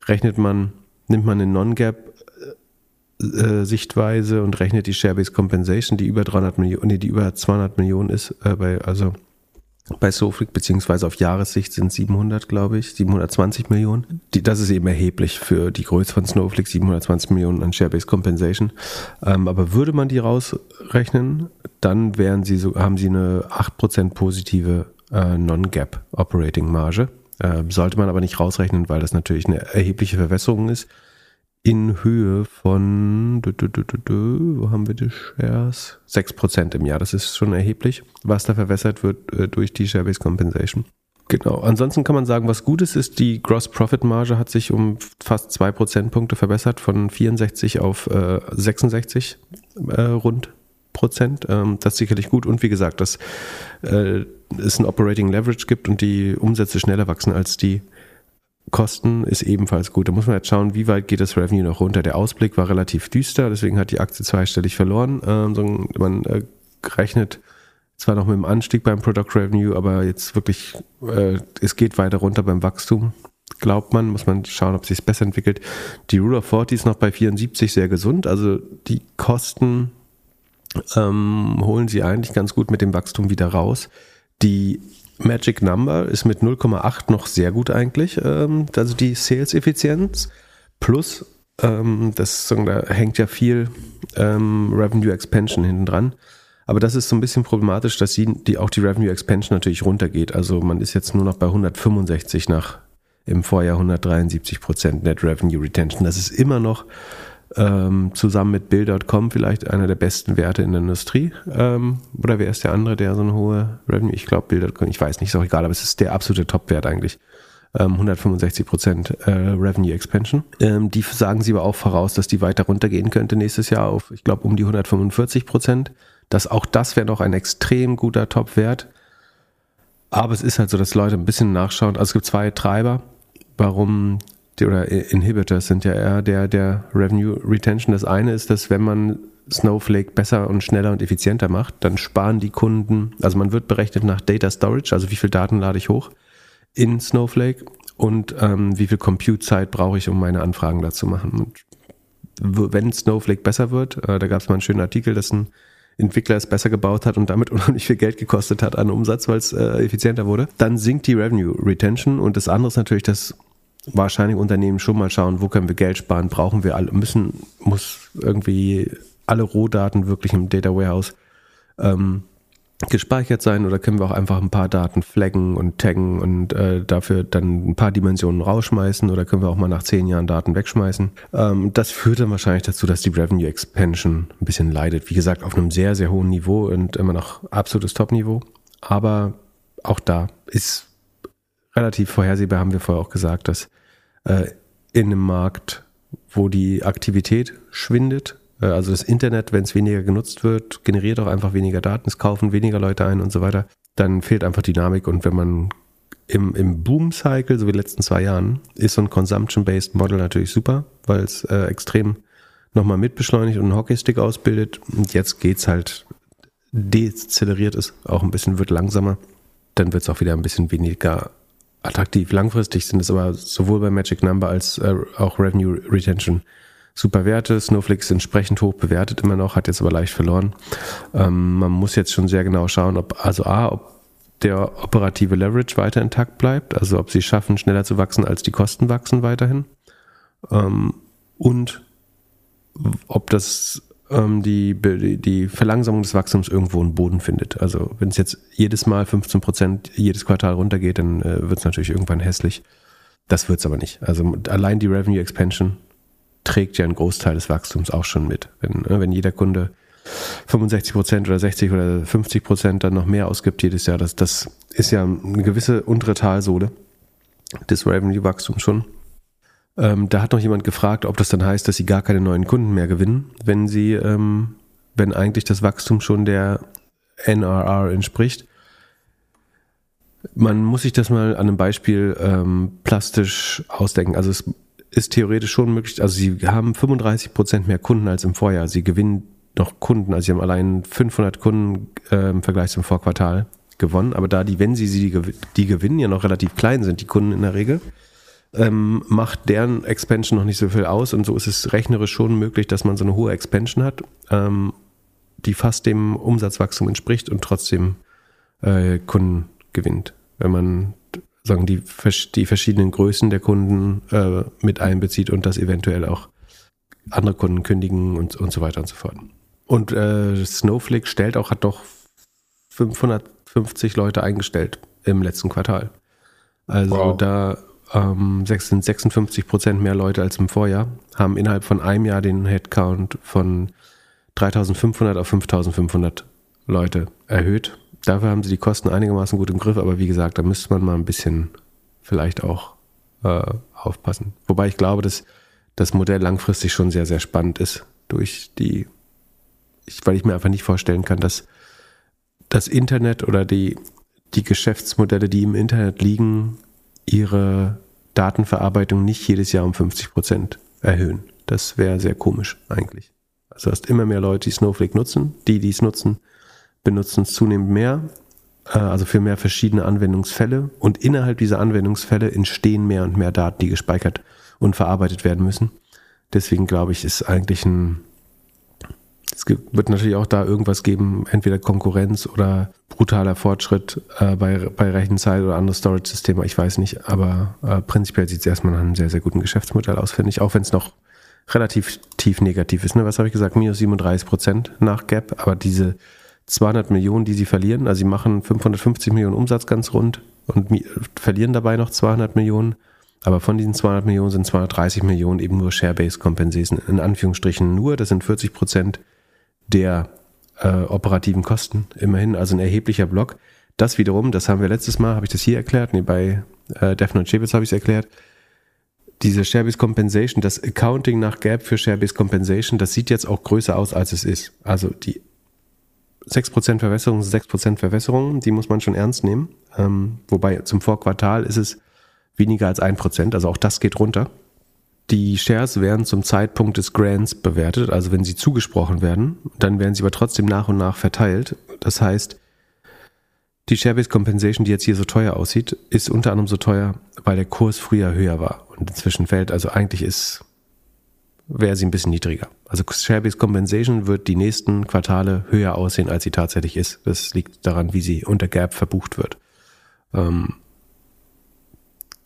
Nimmt man eine Non-Gap-Sichtweise und rechnet die Share-Based Compensation, die über 200 Millionen ist, bei Snowflake, beziehungsweise auf Jahressicht sind 720 Millionen. Das ist eben erheblich für die Größe von Snowflake, 720 Millionen an Share-Based Compensation. Aber würde man die rausrechnen, dann haben sie eine 8% positive Non-Gap Operating Marge. Sollte man aber nicht rausrechnen, weil das natürlich eine erhebliche Verwässerung ist. In Höhe von, wo haben wir die Shares? 6% im Jahr, das ist schon erheblich, was da verwässert wird durch die Share-Based Compensation. Genau, ansonsten kann man sagen, was gut ist, die Gross-Profit-Marge hat sich um fast 2 Prozentpunkte verbessert, von 64 auf 66 rund Prozent. Das ist sicherlich gut und wie gesagt, dass es ein Operating Leverage gibt und die Umsätze schneller wachsen als die Kosten ist ebenfalls gut. Da muss man jetzt schauen, wie weit geht das Revenue noch runter. Der Ausblick war relativ düster, deswegen hat die Aktie zweistellig verloren. Man rechnet zwar noch mit dem Anstieg beim Product Revenue, aber jetzt wirklich, es geht weiter runter beim Wachstum. Glaubt man, muss man schauen, ob es sich besser entwickelt. Die Rule of 40 ist noch bei 74 sehr gesund. Also die Kosten holen sie eigentlich ganz gut mit dem Wachstum wieder raus. Die Magic Number ist mit 0,8 noch sehr gut eigentlich. Also die Sales-Effizienz plus, da hängt ja viel Revenue-Expansion hinten dran. Aber das ist so ein bisschen problematisch, dass auch die Revenue-Expansion natürlich runtergeht. Also man ist jetzt nur noch bei 165 nach im Vorjahr 173% Net Revenue Retention. Das ist immer noch zusammen mit Bill.com vielleicht einer der besten Werte in der Industrie. Oder wer ist der andere, der so eine hohe Revenue? Ich glaube Bill.com, ich weiß nicht, ist auch egal, aber es ist der absolute Top-Wert eigentlich. 165% Revenue Expansion. Die sagen sie aber auch voraus, dass die weiter runtergehen könnte nächstes Jahr auf, ich glaube, um die 145%. Das wäre noch ein extrem guter Top-Wert. Aber es ist halt so, dass Leute ein bisschen nachschauen. Also es gibt zwei Treiber, Inhibitors sind ja eher der Revenue Retention. Das eine ist, dass wenn man Snowflake besser und schneller und effizienter macht, dann sparen die Kunden, also man wird berechnet nach Data Storage, also wie viel Daten lade ich hoch in Snowflake und wie viel Compute-Zeit brauche ich, um meine Anfragen dazu zu machen. Und wenn Snowflake besser wird, da gab es mal einen schönen Artikel, dass ein Entwickler es besser gebaut hat und damit unheimlich viel Geld gekostet hat an Umsatz, weil es effizienter wurde, dann sinkt die Revenue Retention. Und das andere ist natürlich, dass wahrscheinlich Unternehmen schon mal schauen, wo können wir Geld sparen, brauchen wir alle, muss irgendwie alle Rohdaten wirklich im Data Warehouse gespeichert sein oder können wir auch einfach ein paar Daten flaggen und taggen und dafür dann ein paar Dimensionen rausschmeißen oder können wir auch mal nach 10 Jahren Daten wegschmeißen. Das führt dann wahrscheinlich dazu, dass die Revenue Expansion ein bisschen leidet. Wie gesagt, auf einem sehr, sehr hohen Niveau und immer noch absolutes Top-Niveau. Aber auch da ist relativ vorhersehbar, haben wir vorher auch gesagt, dass in einem Markt, wo die Aktivität schwindet, also das Internet, wenn es weniger genutzt wird, generiert auch einfach weniger Daten, es kaufen weniger Leute ein und so weiter. Dann fehlt einfach Dynamik. Und wenn man im Boom-Cycle, so wie in den letzten 2 Jahren, ist so ein Consumption-Based Model natürlich super, weil es extrem nochmal mitbeschleunigt und einen Hockeystick ausbildet. Und jetzt geht's halt, dezeleriert ist, auch ein bisschen, wird langsamer. Dann wird es auch wieder ein bisschen weniger attraktiv. Langfristig sind es aber sowohl bei Magic Number als auch Revenue Retention super Werte. Snowflake ist entsprechend hoch bewertet immer noch, hat jetzt aber leicht verloren. Man muss jetzt schon sehr genau schauen, ob der operative Leverage weiter intakt bleibt, also ob sie schaffen, schneller zu wachsen, als die Kosten wachsen weiterhin. Und ob das die Verlangsamung des Wachstums irgendwo einen Boden findet. Also wenn es jetzt jedes Mal 15% jedes Quartal runtergeht, dann wird es natürlich irgendwann hässlich. Das wird es aber nicht. Also allein die Revenue Expansion trägt ja einen Großteil des Wachstums auch schon mit. Wenn jeder Kunde 65% oder 60% oder 50% dann noch mehr ausgibt jedes Jahr, das ist ja eine gewisse untere Talsohle des Revenue-Wachstums schon. Da hat noch jemand gefragt, ob das dann heißt, dass sie gar keine neuen Kunden mehr gewinnen, wenn eigentlich das Wachstum schon der NRR entspricht. Man muss sich das mal an einem Beispiel plastisch ausdenken. Also es ist theoretisch schon möglich, also sie haben 35% mehr Kunden als im Vorjahr, sie gewinnen noch Kunden, also sie haben allein 500 Kunden im Vergleich zum Vorquartal gewonnen, aber da die gewinnen, ja noch relativ klein sind, die Kunden in der Regel, macht deren Expansion noch nicht so viel aus und so ist es rechnerisch schon möglich, dass man so eine hohe Expansion hat, die fast dem Umsatzwachstum entspricht und trotzdem Kunden gewinnt, wenn man die verschiedenen Größen der Kunden mit einbezieht und dass eventuell auch andere Kunden kündigen und so weiter und so fort. Und Snowflake hat doch 550 Leute eingestellt im letzten Quartal. Also wow. Da sind 56% mehr Leute als im Vorjahr, haben innerhalb von einem Jahr den Headcount von 3.500 auf 5.500 Leute erhöht. Dafür haben sie die Kosten einigermaßen gut im Griff, aber wie gesagt, da müsste man mal ein bisschen vielleicht auch aufpassen. Wobei ich glaube, dass das Modell langfristig schon sehr, sehr spannend ist, weil ich mir einfach nicht vorstellen kann, dass das Internet oder die Geschäftsmodelle, die im Internet liegen, ihre Datenverarbeitung nicht jedes Jahr um 50% erhöhen. Das wäre sehr komisch eigentlich. Also du hast immer mehr Leute, die Snowflake nutzen. Die es nutzen, benutzen es zunehmend mehr, also für mehr verschiedene Anwendungsfälle. Und innerhalb dieser Anwendungsfälle entstehen mehr und mehr Daten, die gespeichert und verarbeitet werden müssen. Deswegen glaube ich, ist eigentlich es wird natürlich auch da irgendwas geben, entweder Konkurrenz oder brutaler Fortschritt bei Rechenzeit oder andere Storage-Systeme, ich weiß nicht, aber prinzipiell sieht es erstmal nach einem sehr, sehr guten Geschäftsmodell aus, finde ich, auch wenn es noch relativ tief negativ ist. Ne? Was habe ich gesagt? Minus 37% nach Gap, aber diese 200 Millionen, die sie verlieren, also sie machen 550 Millionen Umsatz ganz rund und verlieren dabei noch 200 Millionen, aber von diesen 200 Millionen sind 230 Millionen eben nur Share-Based Compensation, in Anführungsstrichen nur, das sind 40% der operativen Kosten, immerhin, also ein erheblicher Block. Das wiederum, das haben wir letztes Mal, habe ich das hier erklärt, bei Defner und Chebitz habe ich es erklärt, diese Share-Based Compensation, das Accounting nach GAAP für Share-Based Compensation, das sieht jetzt auch größer aus, als es ist. Also die 6% Verwässerung sind 6% Verwässerung, die muss man schon ernst nehmen, wobei zum Vorquartal ist es weniger als 1%, also auch das geht runter. Die Shares werden zum Zeitpunkt des Grants bewertet, also wenn sie zugesprochen werden, dann werden sie aber trotzdem nach und nach verteilt. Das heißt, die Share-Based Compensation, die jetzt hier so teuer aussieht, ist unter anderem so teuer, weil der Kurs früher höher war und inzwischen fällt. Also eigentlich wäre sie ein bisschen niedriger. Also Share-Based Compensation wird die nächsten Quartale höher aussehen, als sie tatsächlich ist. Das liegt daran, wie sie unter GAAP verbucht wird.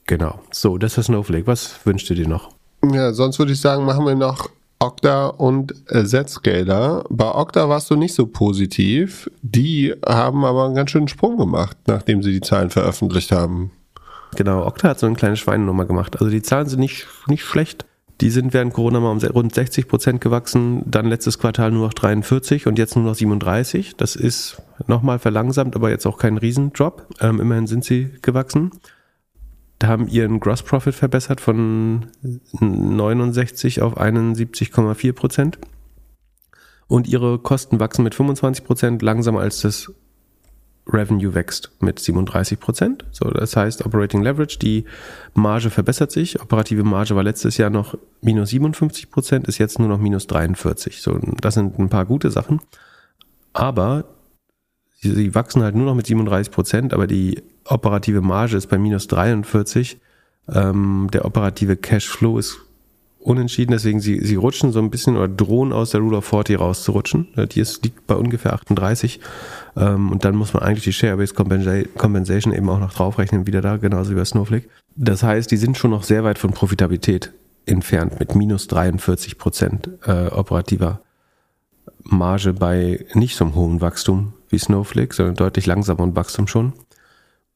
Genau. So, das war Snowflake. Was wünschst du dir noch? Ja, sonst würde ich sagen, machen wir noch Okta und Zscaler. Bei Okta warst du nicht so positiv. Die haben aber einen ganz schönen Sprung gemacht, nachdem sie die Zahlen veröffentlicht haben. Genau, Okta hat so eine kleine Schweinenummer gemacht. Also die Zahlen sind nicht schlecht. Die sind während Corona mal um rund 60% gewachsen, dann letztes Quartal nur noch 43 und jetzt nur noch 37. Das ist nochmal verlangsamt, aber jetzt auch kein Riesendrop. Immerhin sind sie gewachsen. Da haben ihren Gross Profit verbessert von 69 auf 71,4% und ihre Kosten wachsen mit 25% langsamer als das Revenue wächst mit 37%. So, das heißt Operating Leverage, die Marge verbessert sich. Operative Marge war letztes Jahr noch minus 57%, ist jetzt nur noch minus 43%. So, das sind ein paar gute Sachen. Aber sie wachsen halt nur noch mit 37%, aber die operative Marge ist bei minus 43. Der operative Cashflow ist unentschieden, deswegen sie rutschen so ein bisschen oder drohen aus der Rule of 40 rauszurutschen. Die liegt bei ungefähr 38. Und dann muss man eigentlich die Share-Based Compensation eben auch noch draufrechnen, wieder da, genauso wie bei Snowflake. Das heißt, die sind schon noch sehr weit von Profitabilität entfernt mit minus 43% operativer Marge bei nicht so einem hohen Wachstum wie Snowflake, sondern deutlich langsamer Wachstum schon.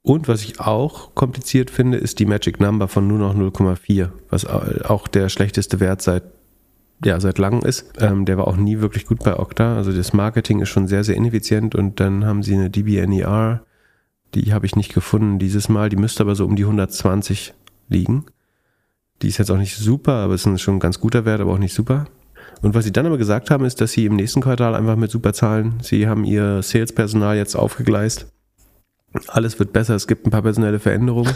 Und was ich auch kompliziert finde, ist die Magic Number von nur noch 0,4, was auch der schlechteste Wert seit langem ist. Der war auch nie wirklich gut bei Okta. Also das Marketing ist schon sehr, sehr ineffizient und dann haben sie eine DBNER, die habe ich nicht gefunden dieses Mal, die müsste aber so um die 120 liegen. Die ist jetzt auch nicht super, aber es ist schon ein ganz guter Wert, aber auch nicht super. Und was sie dann aber gesagt haben, ist, dass sie im nächsten Quartal einfach mit super Zahlen, sie haben ihr Sales-Personal jetzt aufgegleist. Alles wird besser, es gibt ein paar personelle Veränderungen.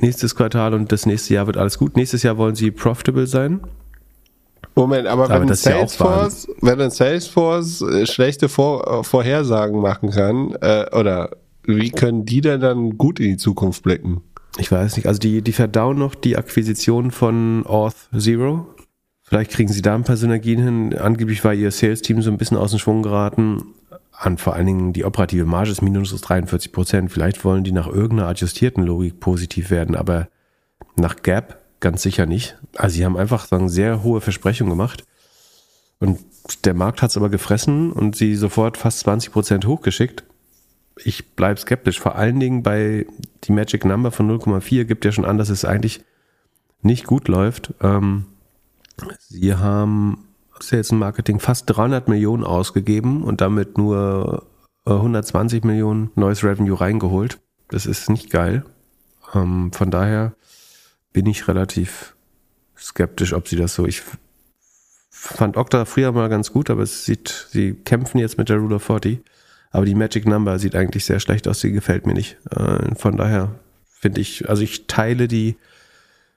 Nächstes Quartal und das nächste Jahr wird alles gut. Nächstes Jahr wollen sie profitable sein. Moment, aber wenn Salesforce schlechte Vorhersagen machen kann, oder wie können die denn dann gut in die Zukunft blicken? Ich weiß nicht, also die verdauen noch die Akquisition von Auth0. Vielleicht kriegen sie da ein paar Synergien hin. Angeblich war ihr Sales-Team so ein bisschen aus dem Schwung geraten. An vor allen Dingen die operative Marge ist minus 43%. Vielleicht wollen die nach irgendeiner adjustierten Logik positiv werden, aber nach GAAP ganz sicher nicht. Also sie haben einfach sehr hohe Versprechungen gemacht und der Markt hat es aber gefressen und sie sofort fast 20% hochgeschickt. Ich bleibe skeptisch. Vor allen Dingen bei die Magic Number von 0,4 gibt ja schon an, dass es eigentlich nicht gut läuft. Sie haben Sales und Marketing fast 300 Millionen ausgegeben und damit nur 120 Millionen neues Revenue reingeholt. Das ist nicht geil. Von daher bin ich relativ skeptisch, ob sie das so... Ich fand Okta früher mal ganz gut, aber sie kämpfen jetzt mit der Rule of 40. Aber die Magic Number sieht eigentlich sehr schlecht aus, sie gefällt mir nicht. Von daher finde ich, also ich teile die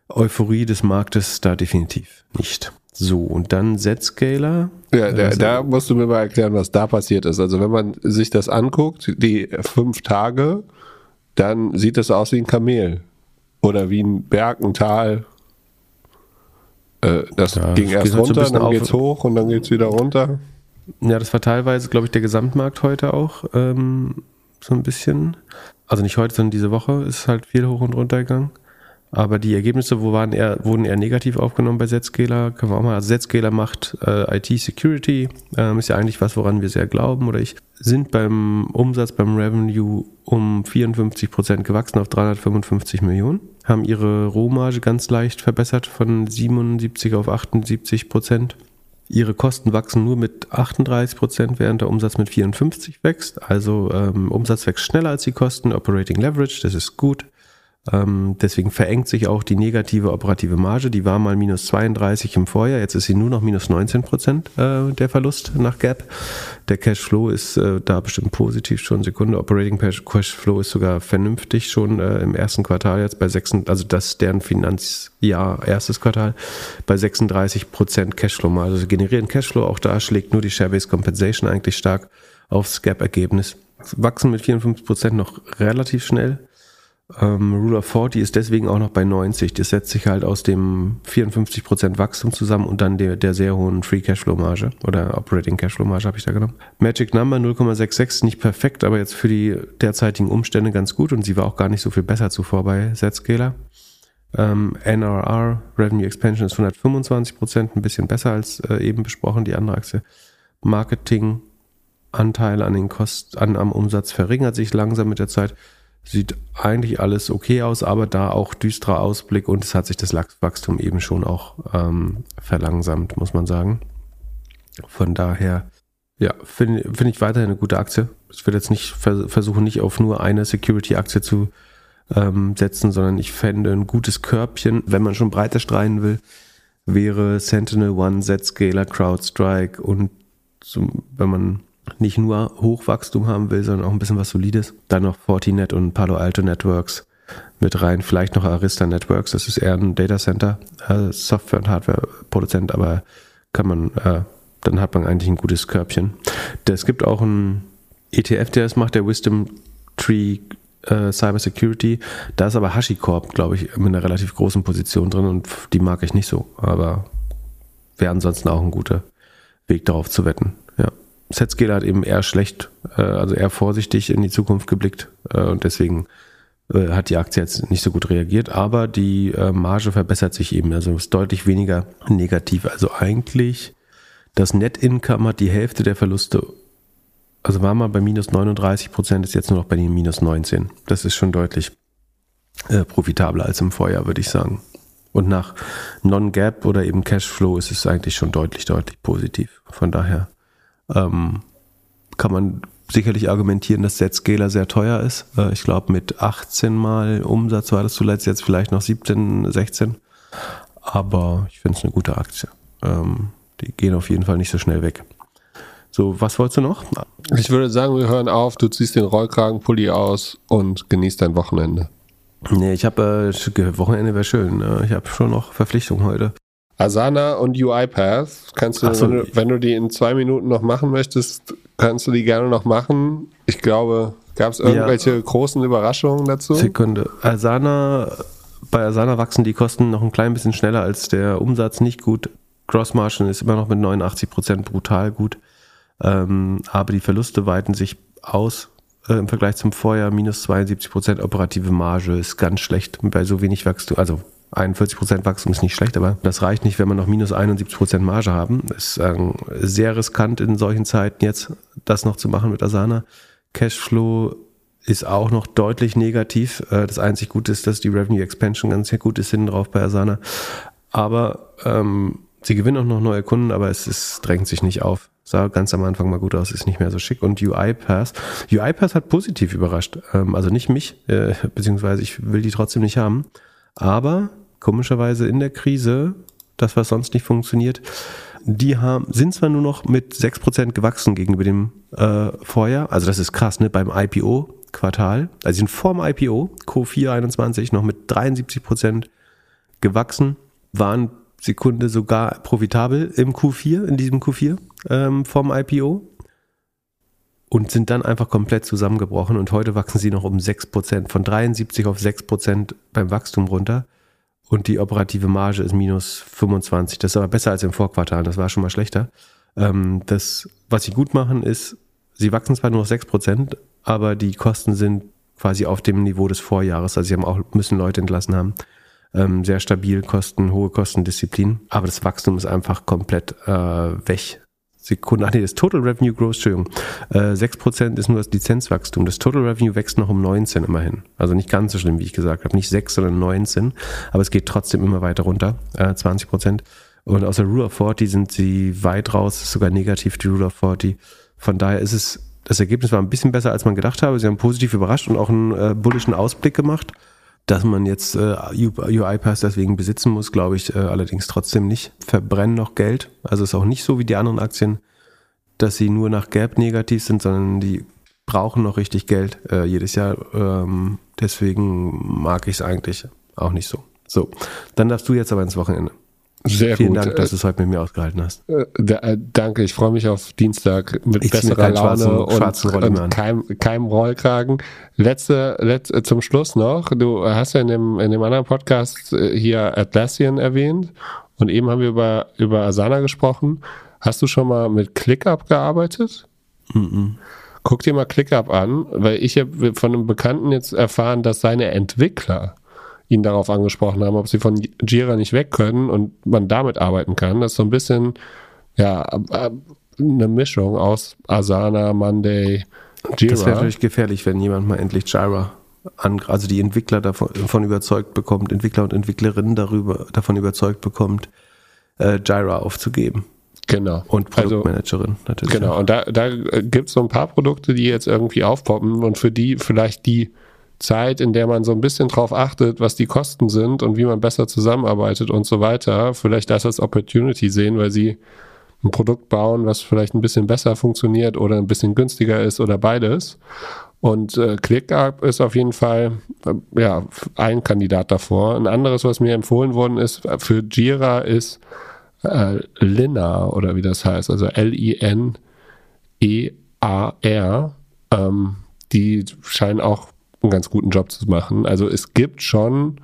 Euphorie des Marktes da definitiv nicht. So, und dann Zscaler. Ja, da musst du mir mal erklären, was da passiert ist. Also wenn man sich das anguckt, die 5 Tage, dann sieht das aus wie ein Kamel oder wie ein Berg, ein Tal. Das ja, ging erst runter, so dann geht's hoch und dann geht's wieder runter. Ja, das war teilweise, glaube ich, der Gesamtmarkt heute auch so ein bisschen. Also nicht heute, sondern diese Woche ist halt viel hoch und runter gegangen. Aber die Ergebnisse wurden eher negativ aufgenommen bei Zscaler. Können wir auch mal. Also Zscaler macht IT-Security, ist ja eigentlich was, woran wir sehr glauben. Oder ich sind beim Umsatz, beim Revenue um 54% gewachsen auf 355 Millionen. Haben ihre Rohmarge ganz leicht verbessert von 77 auf 78%. Ihre Kosten wachsen nur mit 38%, während der Umsatz mit 54 wächst. Also Umsatz wächst schneller als die Kosten. Operating Leverage, das ist gut. Deswegen verengt sich auch die negative operative Marge. Die war mal minus 32 im Vorjahr, jetzt ist sie nur noch minus 19% der Verlust nach GAAP. Der Cashflow ist da bestimmt positiv schon, Sekunde. Operating Cashflow ist sogar vernünftig schon im ersten Quartal jetzt bei 36%, also das ist deren Finanzjahr, erstes Quartal, bei 36% Cashflow. Also sie generieren Cashflow, auch da schlägt nur die Share-Based Compensation eigentlich stark aufs GAAP-Ergebnis. Wachsen mit 54% noch relativ schnell. Rule of 40 ist deswegen auch noch bei 90. Das setzt sich halt aus dem 54% Wachstum zusammen und dann der sehr hohen Free Cashflow Marge oder Operating Cashflow Marge habe ich da genommen. Magic Number 0,66, nicht perfekt, aber jetzt für die derzeitigen Umstände ganz gut und sie war auch gar nicht so viel besser zuvor bei Zscaler. NRR, Revenue Expansion ist 125%, ein bisschen besser als eben besprochen, die andere Achse. Marketing Anteil an den Kosten, am Umsatz verringert sich langsam mit der Zeit. Sieht eigentlich alles okay aus, aber da auch düsterer Ausblick und es hat sich das Wachstum eben schon auch verlangsamt, muss man sagen. Von daher, ja, finde ich weiterhin eine gute Aktie. Ich will jetzt nicht versuchen, nicht auf nur eine Security-Aktie zu setzen, sondern ich fände ein gutes Körbchen, wenn man schon breiter streiten will, wäre SentinelOne, Zscaler, CrowdStrike und so, wenn man nicht nur Hochwachstum haben will, sondern auch ein bisschen was Solides. Dann noch Fortinet und Palo Alto Networks mit rein. Vielleicht noch Arista Networks. Das ist eher ein Datacenter, Software- und Hardware-Produzent, aber kann man, dann hat man eigentlich ein gutes Körbchen. Es gibt auch einen ETF, der das macht, der Wisdom Tree Cyber Security. Da ist aber HashiCorp, glaube ich, mit einer relativ großen Position drin und die mag ich nicht so. Aber wäre ansonsten auch ein guter Weg darauf zu wetten. Ja. Zscaler hat eben eher schlecht, also eher vorsichtig in die Zukunft geblickt und deswegen hat die Aktie jetzt nicht so gut reagiert, aber die Marge verbessert sich eben, also ist deutlich weniger negativ. Also eigentlich das Net Income hat die Hälfte der Verluste, also war mal bei minus 39%, ist jetzt nur noch bei den minus 19. Das ist schon deutlich profitabler als im Vorjahr, würde ich sagen. Und nach Non-Gap oder eben Cashflow ist es eigentlich schon deutlich positiv. Von daher kann man sicherlich argumentieren, dass Zscaler sehr teuer ist. Ich glaube, mit 18 Mal Umsatz war das zuletzt, jetzt vielleicht noch 17, 16. Aber ich finde es eine gute Aktie. Die gehen auf jeden Fall nicht so schnell weg. So, was wolltest du noch? Ich würde sagen, wir hören auf, du ziehst den Rollkragenpulli aus und genießt dein Wochenende. Nee, ich habe, Wochenende wäre schön. Ich habe schon noch Verpflichtungen heute. Asana und UiPath, kannst du, so, wenn du die in 2 Minuten noch machen möchtest, kannst du die gerne noch machen. Ich glaube, gab es irgendwelche großen Überraschungen dazu? Sekunde. Bei Asana wachsen die Kosten noch ein klein bisschen schneller als der Umsatz, nicht gut. Grossmargin ist immer noch mit 89% brutal gut. Aber die Verluste weiten sich aus im Vergleich zum Vorjahr. Minus 72% operative Marge ist ganz schlecht bei so wenig Wachstum, also 41% Wachstum ist nicht schlecht, aber das reicht nicht, wenn wir noch minus 71% Marge haben. Ist sehr riskant in solchen Zeiten jetzt, das noch zu machen mit Asana. Cashflow ist auch noch deutlich negativ. Das einzig Gute ist, dass die Revenue Expansion ganz gut ist hinten drauf bei Asana. Aber sie gewinnen auch noch neue Kunden, aber es drängt sich nicht auf. Sah ganz am Anfang mal gut aus, ist nicht mehr so schick. Und UiPath hat positiv überrascht. Also nicht mich, beziehungsweise ich will die trotzdem nicht haben. Aber komischerweise in der Krise, das was sonst nicht funktioniert, die sind zwar nur noch mit 6% gewachsen gegenüber dem Vorjahr, also das ist krass, ne? Beim IPO Quartal, also sie sind vorm IPO, Q4 21 noch mit 73% gewachsen, waren Sekunde sogar profitabel im Q4, in diesem Q4 vorm IPO und sind dann einfach komplett zusammengebrochen und heute wachsen sie noch um 6%, von 73 auf 6% beim Wachstum runter und die operative Marge ist minus 25, das ist aber besser als im Vorquartal, das war schon mal schlechter. Das, was sie gut machen ist, sie wachsen zwar nur noch 6%, aber die Kosten sind quasi auf dem Niveau des Vorjahres, also sie haben auch, müssen Leute entlassen haben. Sehr stabil, Kosten, hohe Kostendisziplin, aber das Wachstum ist einfach komplett weg. Das Total Revenue Growth, 6% ist nur das Lizenzwachstum. Das Total Revenue wächst noch um 19 immerhin. Also nicht ganz so schlimm, wie ich gesagt habe. Nicht 6, sondern 19, aber es geht trotzdem immer weiter runter, 20%. Und aus der Rule of 40 sind sie weit raus, ist sogar negativ, die Rule of 40. Von daher ist es, das Ergebnis war ein bisschen besser, als man gedacht habe. Sie haben positiv überrascht und auch einen bullischen Ausblick gemacht. Dass man jetzt UiPath deswegen besitzen muss, glaube ich allerdings trotzdem nicht. Verbrennen noch Geld. Also ist auch nicht so wie die anderen Aktien, dass sie nur nach GAAP negativ sind, sondern die brauchen noch richtig Geld jedes Jahr. Deswegen mag ich es eigentlich auch nicht so. So, dann darfst du jetzt aber ins Wochenende. Sehr gut. Vielen Dank, dass du es heute mit mir ausgehalten hast. Danke, ich freue mich auf Dienstag mit besserer Laune und keinem Rollkragen. Letzte zum Schluss noch, du hast ja in dem anderen Podcast hier Atlassian erwähnt und eben haben wir über Asana gesprochen. Hast du schon mal mit ClickUp gearbeitet? Mhm. Guck dir mal ClickUp an, weil ich habe von einem Bekannten jetzt erfahren, dass seine Entwickler ihn darauf angesprochen haben, ob sie von Jira nicht weg können und man damit arbeiten kann. Das ist so ein bisschen ja eine Mischung aus Asana, Monday, Jira. Das wäre natürlich gefährlich, wenn jemand mal endlich Jira, also die Entwickler davon überzeugt bekommt, Entwickler und Entwicklerinnen davon überzeugt bekommt, Jira aufzugeben. Genau. Und Produktmanagerin natürlich. Genau, ja. Und da gibt es so ein paar Produkte, die jetzt irgendwie aufpoppen und für die vielleicht die Zeit, in der man so ein bisschen drauf achtet, was die Kosten sind und wie man besser zusammenarbeitet und so weiter, vielleicht das als Opportunity sehen, weil sie ein Produkt bauen, was vielleicht ein bisschen besser funktioniert oder ein bisschen günstiger ist oder beides. Und ClickUp ist auf jeden Fall ein Kandidat davor. Ein anderes, was mir empfohlen worden ist für Jira, ist Lina oder wie das heißt, also Linear. Die scheinen auch einen ganz guten Job zu machen. Also es gibt schon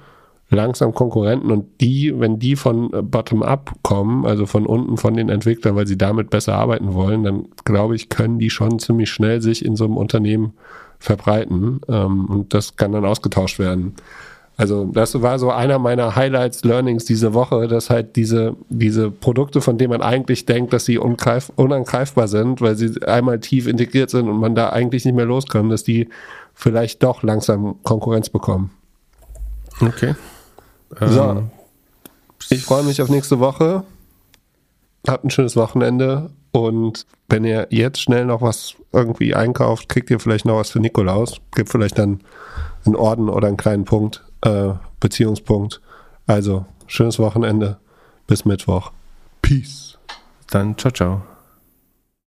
langsam Konkurrenten und wenn die von Bottom-up kommen, also von unten von den Entwicklern, weil sie damit besser arbeiten wollen, dann glaube ich, können die schon ziemlich schnell sich in so einem Unternehmen verbreiten und das kann dann ausgetauscht werden. Also das war so einer meiner Highlights, Learnings diese Woche, dass halt diese Produkte, von denen man eigentlich denkt, dass sie unangreifbar sind, weil sie einmal tief integriert sind und man da eigentlich nicht mehr loskommt, dass die vielleicht doch langsam Konkurrenz bekommen. Okay. So, ich freue mich auf nächste Woche. Habt ein schönes Wochenende und wenn ihr jetzt schnell noch was irgendwie einkauft, kriegt ihr vielleicht noch was für Nikolaus. Gibt vielleicht dann einen Orden oder einen kleinen Punkt, Beziehungspunkt. Also, schönes Wochenende. Bis Mittwoch. Peace. Dann ciao, ciao.